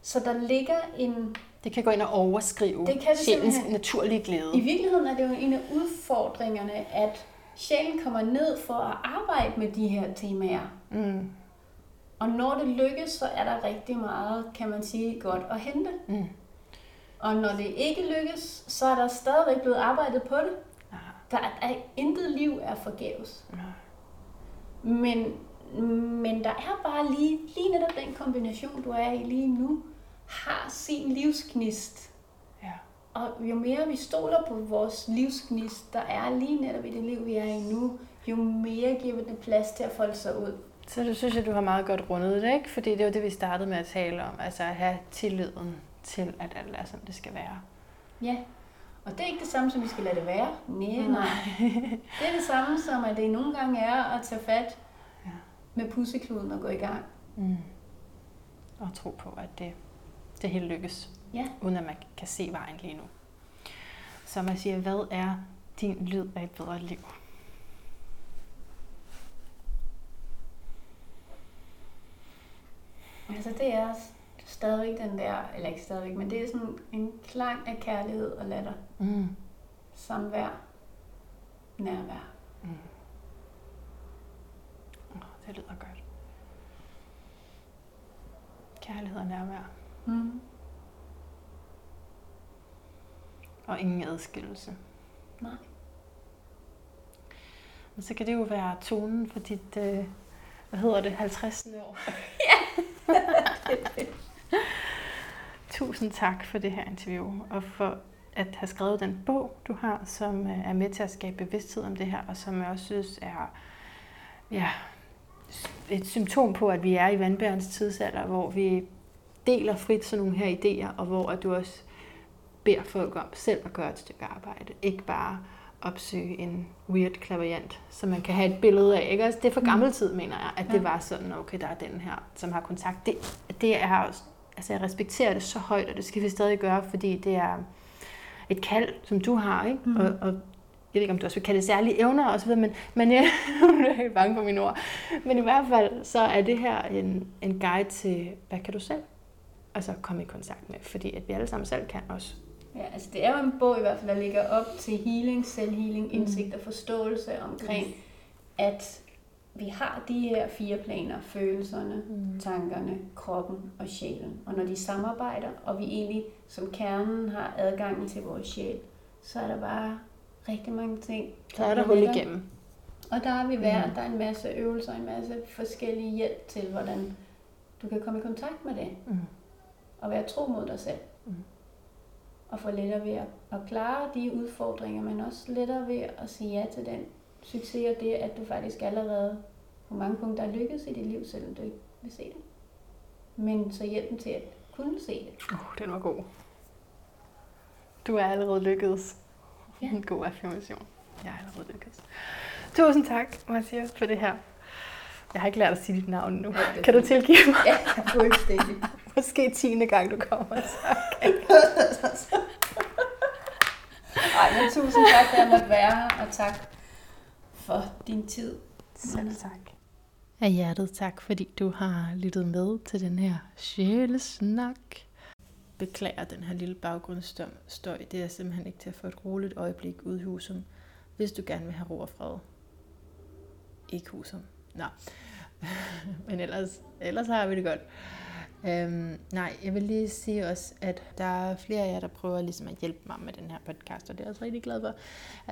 Så der ligger en... Det kan gå ind og overskrive sjælens naturlige glæde. I virkeligheden er det jo en af udfordringerne, at sjælen kommer ned for at arbejde med de her temaer. Mm. Og når det lykkes, så er der rigtig meget, kan man sige, godt at hente. Mm. Og når det ikke lykkes, så er der stadigvæk blevet arbejdet på det. Aha. Der er, er intet liv er forgæves. Aha. Men, men der er bare lige, lige netop den kombination, du er i lige nu, har sin livsknist. Ja. Og jo mere vi stoler på vores livsknist, der er lige netop i det liv, vi er i nu, jo mere giver det plads til at folde sig ud. Så du synes, at du har meget godt rundet det, ikke? Fordi det var det, vi startede med at tale om. Altså at have tilliden til, at alt er, som det skal være. Ja. Og det er ikke det samme, som vi skal lade det være. Næh, nej. Det er det samme, som at det nogle gange er at tage fat ja. med pussekluden og gå i gang. Mm. Og tro på, at det det hele lykkes, ja. uden at man kan se vejen lige nu. Så man siger, hvad er din lyd af et bedre liv? Altså det er stadigvæk den der, eller ikke stadigvæk, men det er sådan en klang af kærlighed og latter. Mm. Samvær. Nærvær. Mm. Oh, det lyder godt. Kærlighed og nærvær. Mm. Og ingen adskillelse. Nej. Men så kan det jo være tonen for dit, øh, hvad hedder det, halvtredsindstyvende år. Ja, det det. Tusind tak for det her interview, og for at have skrevet den bog, du har, som er med til at skabe bevidsthed om det her, og som jeg også synes er ja, et symptom på, at vi er i vandbærens tidsalder, hvor vi deler frit sådan nogle her idéer, og hvor du også beder folk om selv at gøre et stykke arbejde. Ikke bare opsøge en weird klaverjant, så man kan have et billede af. Ikke? Det er for gammel tid, mener jeg, at det var sådan, okay, der er den her, som har kontakt. Det, det er også, altså jeg respekterer det så højt, og det skal vi stadig gøre, fordi det er et kald, som du har, ikke? Mm. Og, og jeg ved ikke, om du også vil kalde det særlige evner og så videre, men, men jeg er helt bange for mine ord. Men i hvert fald, så er det her en, en guide til, hvad kan du selv altså komme i kontakt med? Fordi at vi alle sammen selv kan også. Ja, altså det er jo en bog i hvert fald, der ligger op til healing, selvhealing, indsigt og forståelse omkring, yes. at vi har de her fire planer, følelserne, mm. tankerne, kroppen og sjælen. Og når de samarbejder, og vi egentlig som kernen har adgangen til vores sjæl, så er der bare rigtig mange ting. Så er der hul igennem. Og der er vi værd. Mm. Der er en masse øvelser, en masse forskellige hjælp til, hvordan du kan komme i kontakt med det. Mm. Og være tro mod dig selv. Mm. Og få lettere ved at klare de udfordringer, men også lettere ved at sige ja til den succes og det, at du faktisk allerede på mange punkter er lykkedes i dit liv, selvom du ikke vil se det. Men så hjælp dem til at kunne se det. Uh, den var god. Du er allerede lykkedes. Ja. En god affirmation. Jeg er allerede lykkedes. Tusind tak, Marcia, for det her. Jeg har ikke lært at sige dit navn nu. Ja, kan du tilgive mig? Ja, fuldstændig. Måske tiende gang, du kommer. Så okay. Ej, men tusind tak, at jeg måtte være her, og tak for din tid. Selv tak. Af hjertet tak, fordi du har lyttet med til den her sjælesnak. Beklager den her lille baggrundsstøj. Det er simpelthen ikke til at få et roligt øjeblik ud i Husum, hvis du gerne vil have ro og fred. Ikke Husum. Nå. Men ellers, ellers har vi det godt. Øhm, nej, jeg vil lige sige også, at der er flere af jer, der prøver ligesom at hjælpe mig med den her podcast, og det er jeg også rigtig glad for.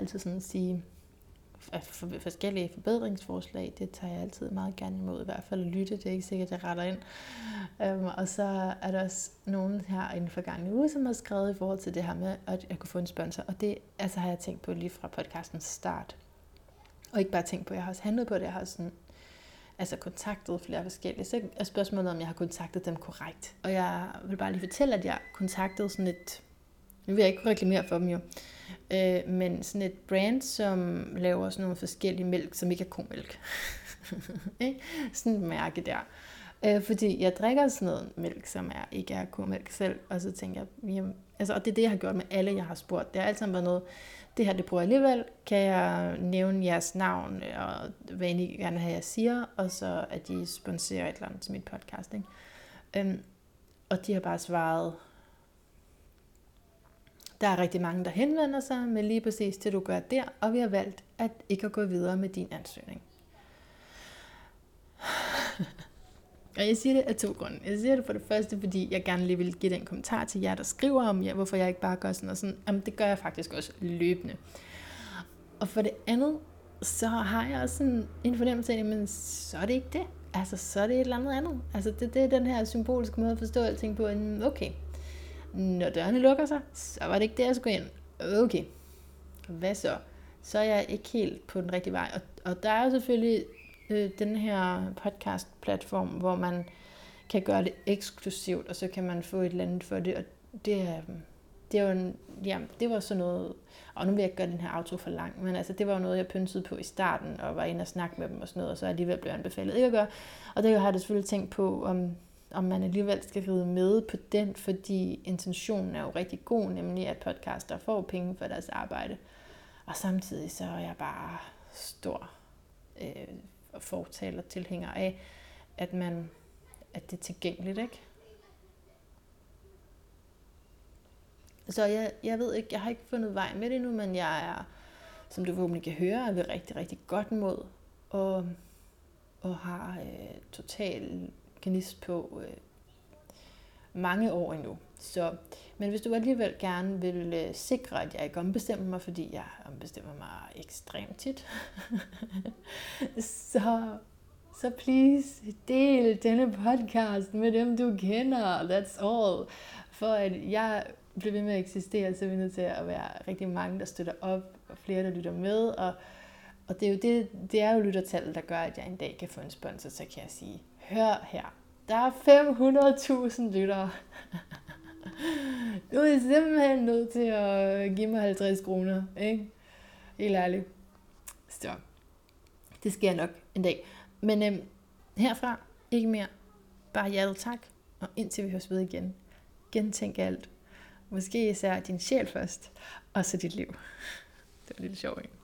Altid sådan at sige forskellige forbedringsforslag, det tager jeg altid meget gerne imod, i hvert fald at lytte, det er ikke sikkert, at jeg retter ind. Øhm, og så er der også nogen her i den forgangne uge, som har skrevet i forhold til det her med, at jeg kunne få en sponsor, og det altså, har jeg tænkt på lige fra podcastens start. Og ikke bare tænkt på, jeg har også handlet på det, jeg har også sådan, altså kontaktet flere forskellige, så er spørgsmålet, om jeg har kontaktet dem korrekt. Og jeg vil bare lige fortælle, at jeg kontaktede sådan et, nu vil jeg ikke reklamere for dem jo, øh, men sådan et brand, som laver sådan nogle forskellige mælk, som ikke er komælk. Sådan et mærke der. Øh, fordi jeg drikker sådan noget mælk, som er, ikke er komælk selv, og så tænker jeg, jamen, altså, og det er det, jeg har gjort med alle, jeg har spurgt. Det har altid været noget, det her det bruger jeg alligevel, kan jeg nævne jeres navn, og hvad I gerne have, jeg siger, og så at de sponsorer et eller andet til mit podcast. Ikke? Øhm, og de har bare svaret, der er rigtig mange, der henvender sig med lige præcis det, du gør der, og vi har valgt at ikke at gå videre med din ansøgning. Og jeg siger det af to grunde. Jeg siger det for det første, fordi jeg gerne lige vil give den kommentar til jer, der skriver om jer, hvorfor jeg ikke bare gør sådan og sådan. Jamen, det gør jeg faktisk også løbende. Og for det andet, så har jeg også sådan en fornemmelse af, men så er det ikke det. Altså, så er det et eller andet andet. Altså, det, det er den her symboliske måde at forstå alting på. Okay, når dørene lukker sig, så var det ikke det, jeg skulle ind. Okay, hvad så? Så er jeg ikke helt på den rigtige vej. Og, og der er jo selvfølgelig den her podcast-platform, hvor man kan gøre det eksklusivt, og så kan man få et eller andet for det, og det er, det er jo en, ja, det var sådan noget, og nu vil jeg ikke gøre den her auto for lang, men altså, det var jo noget, jeg pynsede på i starten, og var inde og snakke med dem og sådan noget, og så alligevel blev jeg anbefalet ikke at gøre, og det har jeg selvfølgelig tænkt på, om, om man alligevel skal ride med på den, fordi intentionen er jo rigtig god, nemlig at podcaster får penge for deres arbejde, og samtidig så er jeg bare stor øh, og fortaler og tilhænger af, at, man, at det er tilgængeligt, ikke? Så jeg, jeg ved ikke, jeg har ikke fundet vej med det endnu, men jeg er, som du forhåbentlig kan høre, er ved rigtig, rigtig godt mod, og, og har øh, total gnist på øh, mange år endnu. Så, men hvis du alligevel gerne vil øh, sikre, at jeg ikke ombestemmer mig, fordi jeg ombestemmer mig ekstremt tit, så, så please del denne podcast med dem, du kender. That's all. For at jeg bliver ved med at eksistere, så er vi nødt til at være rigtig mange, der støtter op, og flere, der lytter med. Og, og det er jo det, det er jo lyttertallet, der gør, at jeg en dag kan få en sponsor, så kan jeg sige, hør her, der er fem hundrede tusind lyttere. Nu er jeg simpelthen nødt til at give mig halvtreds kroner, ikke? Helt ærligt. Så det sker nok en dag. Men øhm, herfra, ikke mere. Bare hjertet tak, og indtil vi høres ved igen. Gentænk alt. Måske især din sjæl først, og så dit liv. Det var lidt sjovt, ikke?